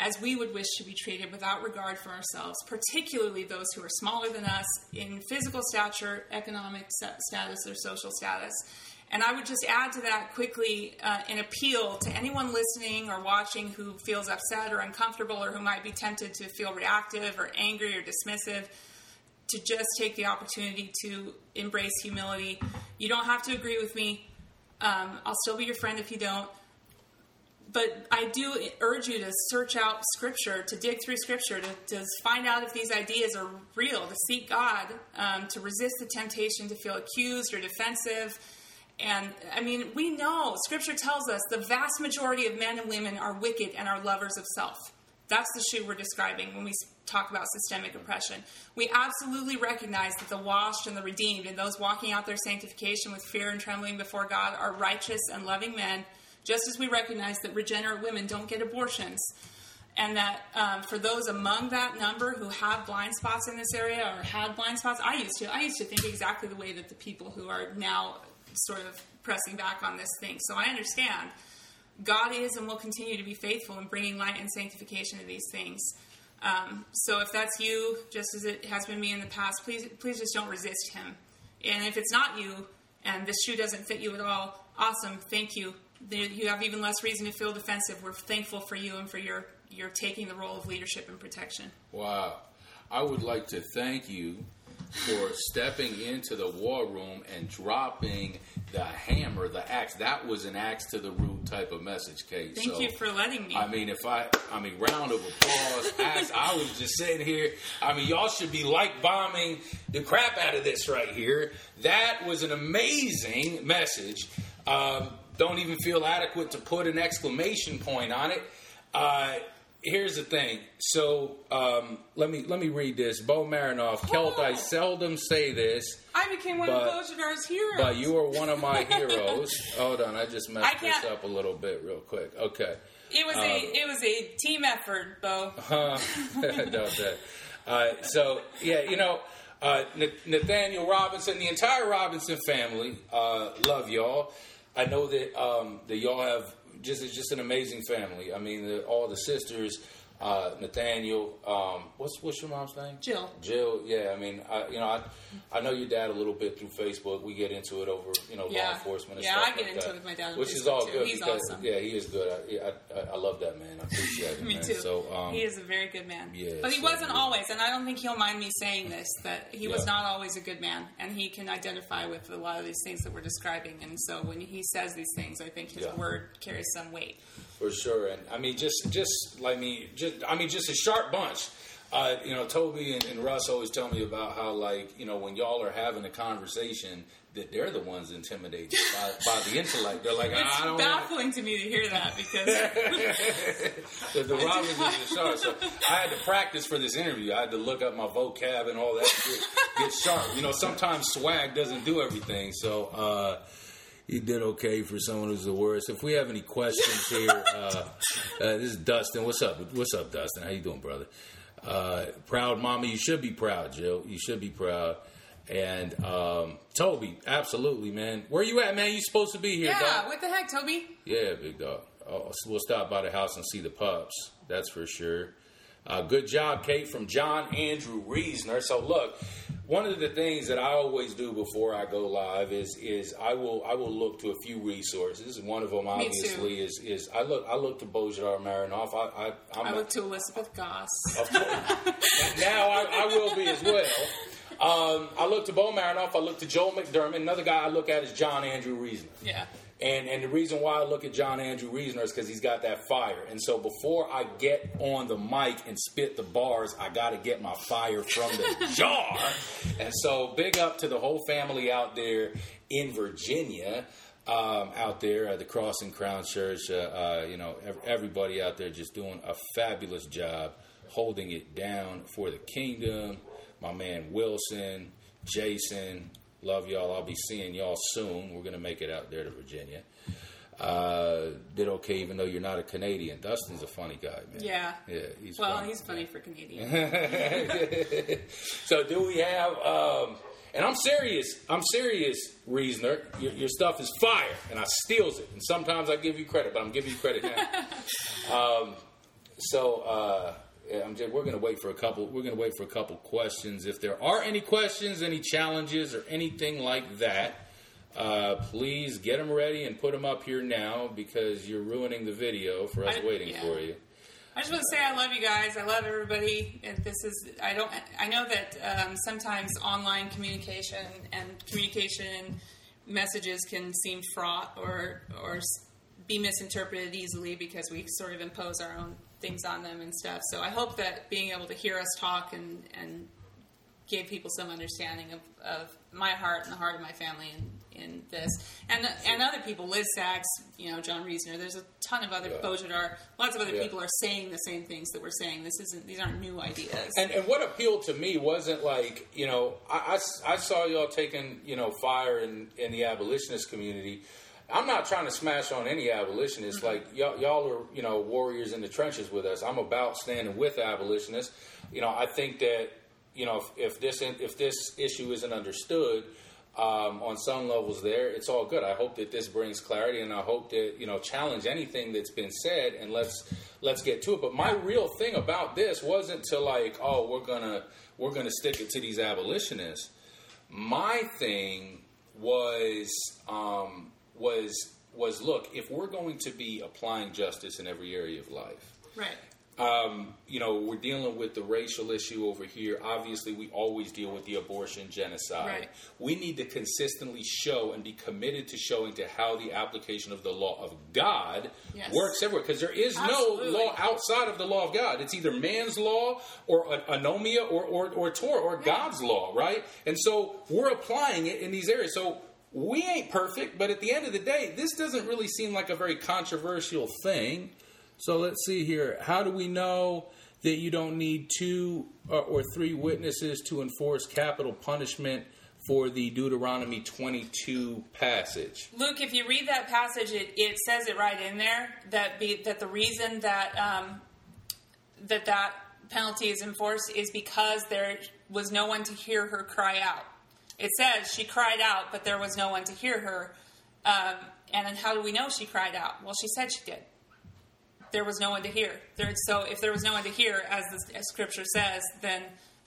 as we would wish to be treated, without regard for ourselves, particularly those who are smaller than us in physical stature, economic status, or social status. And I would just add to that quickly uh, an appeal to anyone listening or watching who feels upset or uncomfortable or who might be tempted to feel reactive or angry or dismissive, to just take the opportunity to embrace humility. You don't have to agree with me. Um, I'll still be your friend if you don't. But I do urge you to search out Scripture, to dig through Scripture, to, to find out if these ideas are real, to seek God, um, to resist the temptation to feel accused or defensive. And, I mean, we know, Scripture tells us the vast majority of men and women are wicked and are lovers of self. That's the shoe we're describing when we talk about systemic oppression. We absolutely recognize that the washed and the redeemed and those walking out their sanctification with fear and trembling before God are righteous and loving men, just as we recognize that regenerate women don't get abortions, and that um, for those among that number who have blind spots in this area or had blind spots, I used to, I used to think exactly the way that the people who are now sort of pressing back on this thing. So I understand God is and will continue to be faithful in bringing light and sanctification to these things. Um, so if that's you, just as it has been me in the past, please, please just don't resist him. And if it's not you and this shoe doesn't fit you at all, awesome. Thank you. You have even less reason to feel defensive. We're thankful for you and for your, your taking the role of leadership and protection. Wow. I would like to thank you for stepping into the war room and dropping the hammer, the axe. That was an axe to the root type of message, Kate. Thank so, you for letting me. I mean, if I, I mean, round of applause, axe. I was just sitting here. I mean, y'all should be like bombing the crap out of this right here. That was an amazing message. Um, Don't even feel adequate to put an exclamation point on it. Uh, here's the thing. So um, let me let me read this. Bo Marinoff, Celt, I seldom say this. I became one but, of Bojidar's heroes. But you are one of my heroes. Hold on, I just messed I this up a little bit real quick. Okay. It was um, a it was a team effort, Bo. Uh, uh, so yeah, you know. Uh, Nathaniel Robinson, the entire Robinson family, uh, love y'all. I know that um, that y'all have just just an amazing family. I mean, the, all the sisters, uh, Nathaniel. Um, what's what's your mom's name? Jill. Jill. Yeah. I mean, I, you know, I I know your dad a little bit through Facebook. We get into it over you know yeah. law enforcement. And yeah, stuff I get like into that. It with my dad, which is all good. He's because, awesome. Yeah, he is good. I, I I love that man. I appreciate it. Me man. too. So um, he is a very good man. Yeah, but he so wasn't good. always, and I don't think he'll mind me saying this. That he yeah. was not always a good man, and he can identify with a lot of these things that we're describing. And so when he says these things, I think his yeah. word carries some weight. For sure, and I mean, just just like me, just I mean, just a sharp bunch. Uh, you know, Toby and, and Russ always tell me about how, like, you know, when y'all are having a conversation, that they're the ones intimidated by, by the intellect. They're like, it's I don't It's baffling wanna... to me to hear that because... the the Robinsons are sharp. So I had to practice for this interview. I had to look up my vocab and all that shit. Get sharp. You know, sometimes swag doesn't do everything. So uh, you did okay for someone who's the worst. If we have any questions here, uh, uh, this is Dustin. What's up? What's up, Dustin? How you doing, brother? uh, proud mama. You should be proud, Jill. You should be proud. And um, Toby, absolutely, man. Where you at, man? You supposed to be here, yeah, dog. What the heck, Toby? Yeah, big dog. Oh, we'll stop by the house and see the pups. That's for sure. Uh, good job, Kate, from John Andrew Reisner. So, look, one of the things that I always do before I go live is is I will I will look to a few resources. One of them, obviously, is is I look I look to Bojidar Marinov. I I, I'm I look a, to Elizabeth Goss. Of course. Now I, I will be as well. Um, I look to Bo Marinoff. I look to Joel McDermott. Another guy I look at is John Andrew Reisner. Yeah. And and the reason why I look at John Andrew Reisner is because he's got that fire. And so before I get on the mic and spit the bars, I got to get my fire from the jar. And so big up to the whole family out there in Virginia, um, out there at the Cross and Crown Church. Uh, uh, you know, everybody out there just doing a fabulous job holding it down for the kingdom. My man Wilson, Jason. Love y'all. I'll be seeing y'all soon. We're going to make it out there to Virginia. Uh, did okay, even though you're not a Canadian. Dustin's a funny guy, man. Yeah. Yeah. He's well, funny. He's funny for Canadian. So do we have... Um, and I'm serious. I'm serious, Reasoner. Your, your stuff is fire, and I steals it. And sometimes I give you credit, but I'm giving you credit now. um, so... Uh, I'm just, we're going to wait for a couple. We're going to wait for a couple questions. If there are any questions, any challenges, or anything like that, uh, please get them ready and put them up here now because you're ruining the video for us I, waiting yeah. for you. I just want to say I love you guys. I love everybody. And this is I don't. I know that um, sometimes online communication and communication messages can seem fraught or or be misinterpreted easily because we sort of impose our own things on them and stuff. So I hope that being able to hear us talk and, and give people some understanding of, of my heart and the heart of my family in, in this. And and other people, Liz Sachs, you know, John Reisner, there's a ton of other, yeah. Bojidar, lots of other yeah. people are saying the same things that we're saying. This isn't, these aren't new ideas. And, and what appealed to me wasn't like, you know, I, I, I saw y'all taking, you know, fire in, in the abolitionist community. I'm not trying to smash on any abolitionists. Mm-hmm. Like, y'all, y'all are, you know, warriors in the trenches with us. I'm about standing with abolitionists. You know, I think that, you know, if, if this if this issue isn't understood um, on some levels there, it's all good. I hope that this brings clarity, and I hope that, you know, challenge anything that's been said, and let's let's get to it. But my real thing about this wasn't to like, oh, we're gonna we're gonna stick it to these abolitionists. My thing was. Um, was, was look, if we're going to be applying justice in every area of life, right? Um, you know, we're dealing with the racial issue over here. Obviously, we always deal with the abortion genocide. Right. We need to consistently show and be committed to showing to how the application of the law of God yes. works everywhere. Because there is Absolutely. no law outside of the law of God. It's either man's law or anomia or, or, or Torah or right. God's law, right? And so we're applying it in these areas. So we ain't perfect, but at the end of the day, this doesn't really seem like a very controversial thing. So let's see here. How do we know that you don't need two or three witnesses to enforce capital punishment for the Deuteronomy twenty-two passage? Luke, if you read that passage, it, it says it right in there, that be, that the reason that um, that that penalty is enforced is because there was no one to hear her cry out. It says she cried out, but there was no one to hear her. Um, and then how do we know she cried out? Well, she said she did. There was no one to hear. There, so if there was no one to hear, as the as Scripture says, then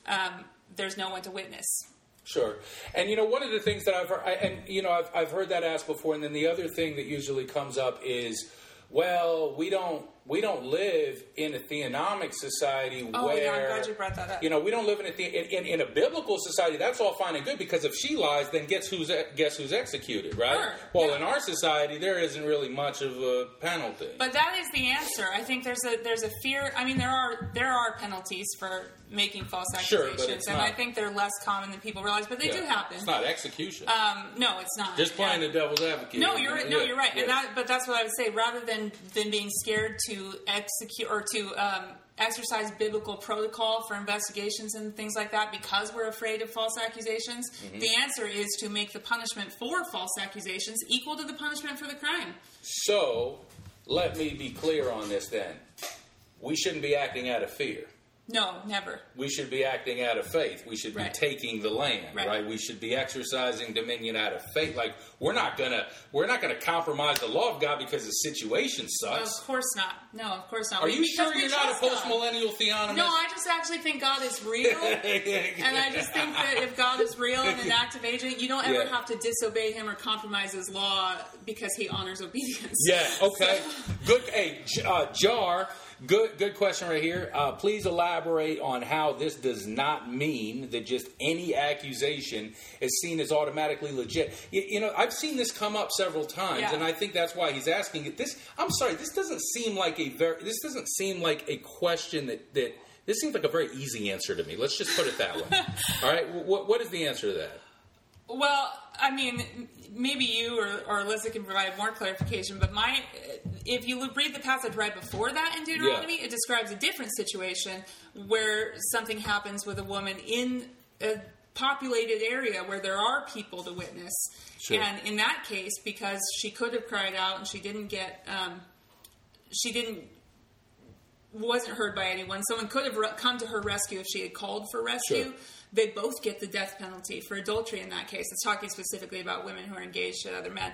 um, there's no one to witness. Sure. And, you know, one of the things that I've heard, I, and, you know, I've, I've heard that asked before. And then the other thing that usually comes up is, well, we don't we don't live in a theonomic society oh, where... Oh, yeah, I'm glad you brought that up. You know, we don't live in a, the, in, in, in a biblical society. That's all fine and good, because if she lies, then guess who's guess who's executed, right? Sure. Well, yeah. In our society, there isn't really much of a penalty. But that is the answer. I think there's a there's a fear... I mean, there are there are penalties for making false accusations, sure, and not, I think they're less common than people realize, but they yeah, do happen. It's not execution. Um, no, it's not. Just playing yeah. the devil's advocate. No, you're right. No, yeah, you're right. Yeah. And that, but that's what I would say. Rather than, than being scared to to execute or to um, exercise biblical protocol for investigations and things like that, because we're afraid of false accusations, mm-hmm. the answer is to make the punishment for false accusations equal to the punishment for the crime. So, let me be clear on this then. We shouldn't be acting out of fear. No, never. We should be acting out of faith. We should right. be taking the land, right. right? We should be exercising dominion out of faith. Like we're not gonna, we're not gonna compromise the law of God because the situation sucks. Of course not. No, of course not. Are we, you sure you're not a post-millennial theonomist? No, I just actually think God is real, and I just think that if God is real and an active agent, you don't ever yeah. have to disobey Him or compromise His law because He honors obedience. Yeah. Okay. So. Good. Hey, uh, Jar. Good good question right here. Uh, please elaborate on how this does not mean that just any accusation is seen as automatically legit. You, you know, I've seen this come up several times, yeah. and I think that's why he's asking it. This, I'm sorry, this doesn't seem like a very, this doesn't seem like a question that, that, this seems like a very easy answer to me. Let's just put it that way. All right, what, what is the answer to that? Well, I mean, maybe you or, or Alyssa can provide more clarification, but my, if you read the passage right before that in Deuteronomy, yeah. it describes a different situation where something happens with a woman in a populated area where there are people to witness. Sure. And in that case, because she could have cried out and she didn't get, um, she didn't, wasn't heard by anyone. Someone could have re- come to her rescue if she had called for rescue. Sure. They both get the death penalty for adultery in that case. It's talking specifically about women who are engaged to other men.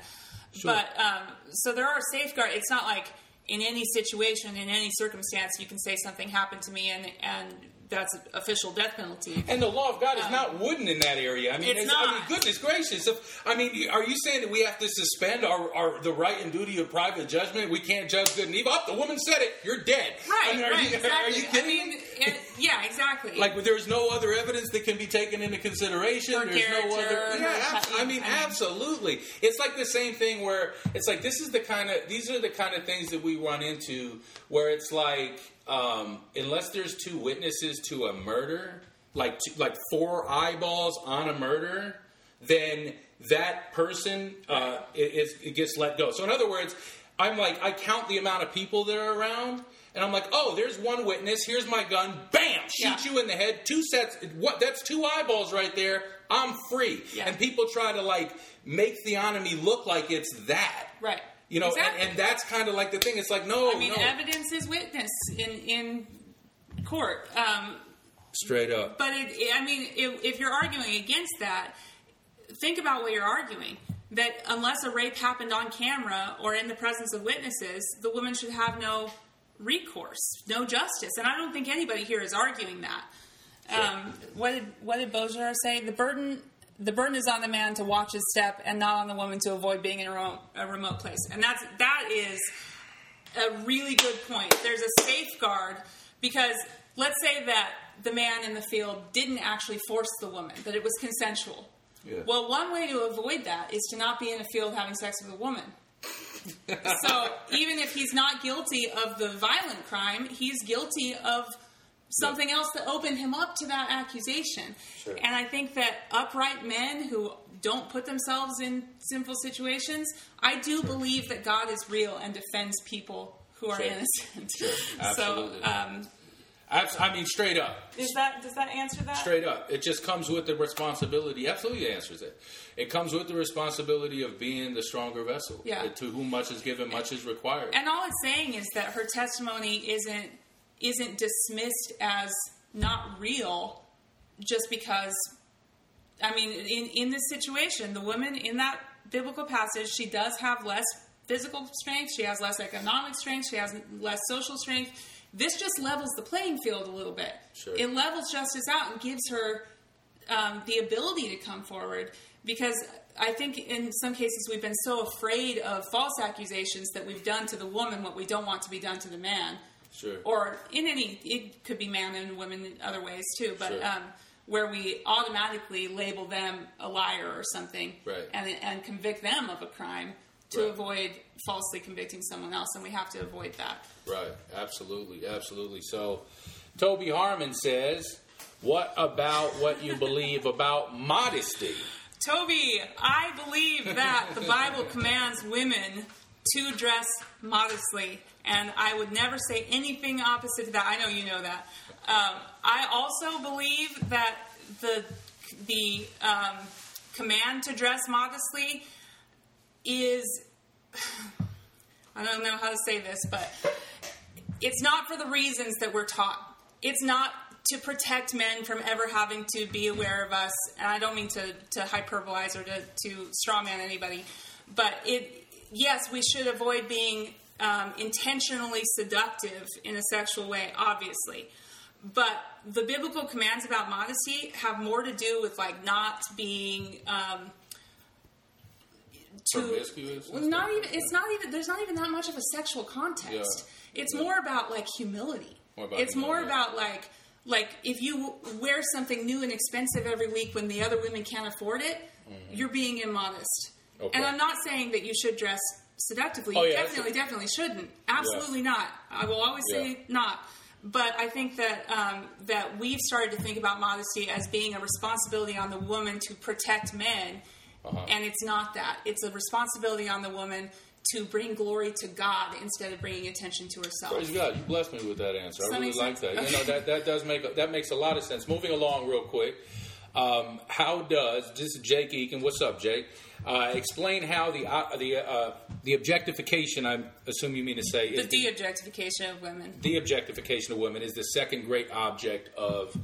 Sure. But um, so there are safeguards. It's not like in any situation, in any circumstance, you can say something happened to me and and that's an official death penalty. And the law of God um, is not wooden in that area. I mean, it's it's, not. I mean, goodness gracious. If, I mean, are you saying that we have to suspend our, our the right and duty of private judgment? We can't judge good and evil. Oh, the woman said it. You're dead. Right, I mean, are right, you, exactly. Are you kidding? I mean, it, yeah, exactly. Like, there's no other evidence that can be taken into consideration. Her there's no other... Yeah, abs- I mean, absolutely. It's like the same thing where it's like this is the kind of... These are the kind of things that we run into where it's like... Um, unless there's two witnesses to a murder, like two, like four eyeballs on a murder, then that person uh, is, it gets let go. So in other words, I'm like, I count the amount of people that are around, and I'm like, oh, there's one witness. Here's my gun. Bam! Shoot yeah. you in the head. Two sets. What? That's two eyeballs right there. I'm free. Yeah. And people try to like make theonomy look like it's that. Right. You know, exactly. and, and that's kind of like the thing. It's like, no, I mean, no. Evidence is witness in, in court. Um, Straight up. But, it, I mean, if, if you're arguing against that, think about what you're arguing. That unless a rape happened on camera or in the presence of witnesses, the woman should have no recourse, no justice. And I don't think anybody here is arguing that. Sure. Um, what did, what did Bojidar say? The burden... The burden is on the man to watch his step and not on the woman to avoid being in a remote, a remote place. And that's, that is a really good point. There's a safeguard because let's say that the man in the field didn't actually force the woman, that it was consensual. Yeah. Well, one way to avoid that is to not be in a field having sex with a woman. So even if he's not guilty of the violent crime, he's guilty of... something yep. else that opened him up to that accusation. Sure. And I think that upright men who don't put themselves in sinful situations, I do believe that God is real and defends people who are sure. innocent. Sure. Absolutely. So, um, I mean, straight up. Is that, does that answer that? Straight up. It just comes with the responsibility. Absolutely answers it. It comes with the responsibility of being the stronger vessel. Yeah. To whom much is given, much is required. And all it's saying is that her testimony isn't isn't dismissed as not real just because, I mean, in, in this situation, the woman in that biblical passage, she does have less physical strength, she has less economic strength, she has less social strength. This just levels the playing field a little bit. Sure. It levels justice out and gives her um, the ability to come forward because I think in some cases we've been so afraid of false accusations that we've done to the woman what we don't want to be done to the man. Sure. Or in any, it could be man and women in other ways too, but sure. um, where we automatically label them a liar or something right. and and convict them of a crime to right. avoid falsely convicting someone else, and we have to avoid that. Right, absolutely, absolutely. So Toby Harmon says, what about what you believe about modesty? Toby, I believe that the Bible commands women to dress modestly. And I would never say anything opposite to that. I know you know that. Um, I also believe that the the um, command to dress modestly is... I don't know how to say this, but it's not for the reasons that we're taught. it's not to protect men from ever having to be aware of us. And I don't mean to, to hyperbolize or to, to straw man anybody, but it, yes, we should avoid being um, intentionally seductive in a sexual way, obviously. But the biblical commands about modesty have more to do with like not being, um, to, well, not even, it's not even, there's not even that much of a sexual context. Yeah. It's yeah. more about like humility. More about it's humility. more about like, like if you wear something new and expensive every week when the other women can't afford it, mm-hmm. you're being immodest. Okay. And I'm not saying that you should dress seductively. Oh, you yeah, definitely, definitely shouldn't. Absolutely yeah. not. I will always yeah. say not. But I think that um, that we've started to think about modesty as being a responsibility on the woman to protect men, uh-huh. and it's not that. It's a responsibility on the woman to bring glory to God instead of bringing attention to herself. Praise God! You blessed me with that answer. Does I really like that. Okay. You know, that that does make a, that makes a lot of sense. Moving along real quick, um, how does this is Jake Eakin? What's up, Jake? Uh, explain how the uh, the uh, the objectification, I assume you mean to say... Is the de-objectification the, of women. The objectification of women is the second great object of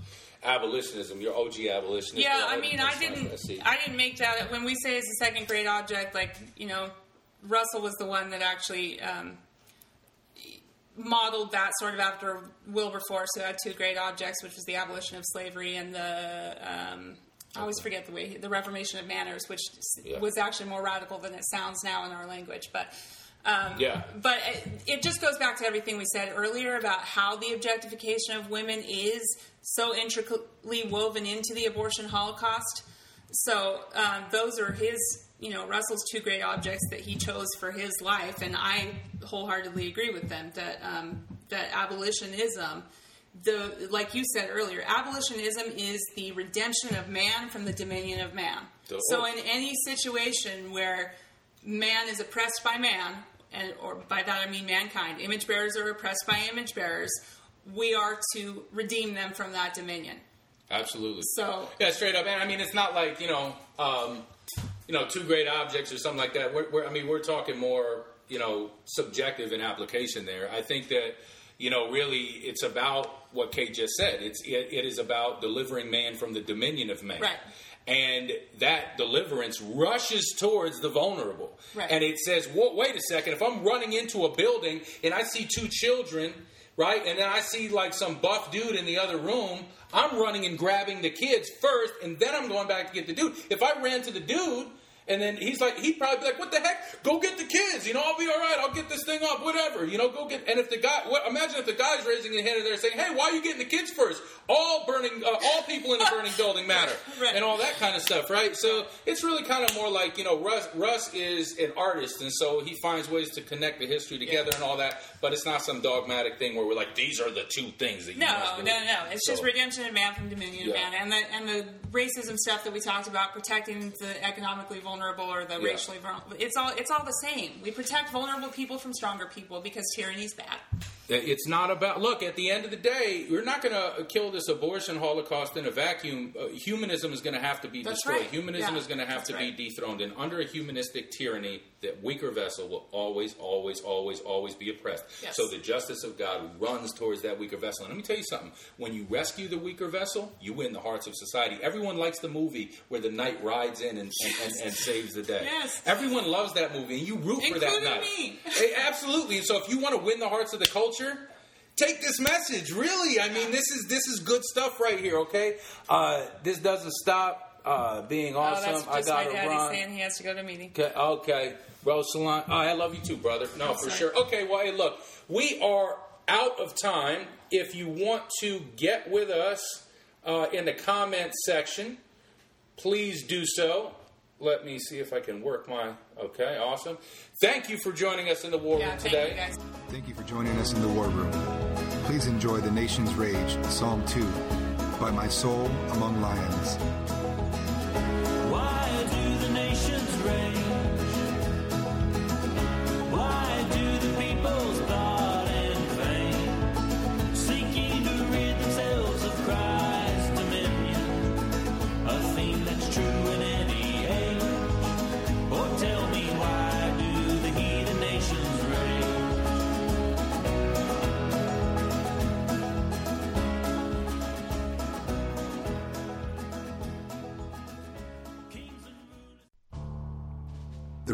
abolitionism, your O G abolitionist. Yeah, I mean, I didn't I, I didn't make that... When we say it's the second great object, like, you know, Russell was the one that actually um, modeled that sort of after Wilberforce, who had two great objects, which was the abolition of slavery and the... Um, I always forget the way the Reformation of manners, which yeah. was actually more radical than it sounds now in our language. But um, yeah, but it, it just goes back to everything we said earlier about how the objectification of women is so intricately woven into the abortion Holocaust. So um, those are his, you know, Russell's two great objects that he chose for his life, and I wholeheartedly agree with them that um, that abolitionism. The, like you said earlier, abolitionism is the redemption of man from the dominion of man. The so in any situation where man is oppressed by man, and or by that I mean mankind, image bearers are oppressed by image bearers, we are to redeem them from that dominion. Absolutely. So yeah, straight up. And I mean, it's not like, you know, um, you know, two great objects or something like that. We're, we're, I mean, we're talking more, you know, subjective in application there. I think that, you know, really, it's about what Kate just said. It's it, it is about delivering man from the dominion of man, right. And that deliverance rushes towards the vulnerable. Right. And it says, well, "Wait a second! If I'm running into a building and I see two children, right, and then I see like some buff dude in the other room, I'm running and grabbing the kids first, and then I'm going back to get the dude. If I ran to the dude." And then he's like, he'd probably be like, what the heck? Go get the kids. You know, I'll be all right. I'll get this thing off, whatever. You know, go get. And if the guy, what, imagine if the guy's raising his hand in there saying, hey, why are you getting the kids first? All burning, uh, all people in the burning building matter. Right. And all that kind of stuff, right? So it's really kind of more like, you know, Russ, Russ is an artist. And so he finds ways to connect the history together yeah. and all that. But it's not some dogmatic thing where we're like, these are the two things that you No, must do. no, no. It's so, just redemption of man from dominion yeah. of man. And the, and the racism stuff that we talked about, protecting the economically vulnerable. vulnerable or the yeah. racially vulnerable. It's all, it's all the same. We protect vulnerable people from stronger people because tyranny's bad. It's not about... Look, at the end of the day, we're not going to kill this abortion Holocaust in a vacuum. Uh, humanism is going to have to be That's destroyed. Right. Humanism yeah. is going to have That's to right. be dethroned. And under a humanistic tyranny, that weaker vessel will always, always, always, always be oppressed. Yes. So the justice of God runs towards that weaker vessel. And let me tell you something. When you rescue the weaker vessel, you win the hearts of society. Everyone likes the movie where the knight rides in and, and, yes. and, and saves the day. Yes. Everyone loves that movie, and you root Including for that knight. Me. Hey, absolutely. And so if you want to win the hearts of the culture, take this message. Really, I mean, this is this is good stuff right here. Okay, uh, this doesn't stop uh, being awesome. Oh, that's just I got my daddy saying he has to go to a meeting. Okay, okay. Rosaline, oh, I love you too, brother. No, I'm for sorry. sure. Okay, well, hey, look, we are out of time. If you want to get with us uh, in the comment section, please do so. Let me see if I can work my... Okay, awesome. Thank you for joining us in the War yeah, Room today. Thank you, guys. Thank you for joining us in the War Room. Please enjoy The Nation's Rage, Psalm two, by my soul among lions. Why do the nations rage? Why do the peoples plot in vain? Seeking to rid themselves of Christ's dominion, a theme that's true in any tell me why do the heathen nations rage? The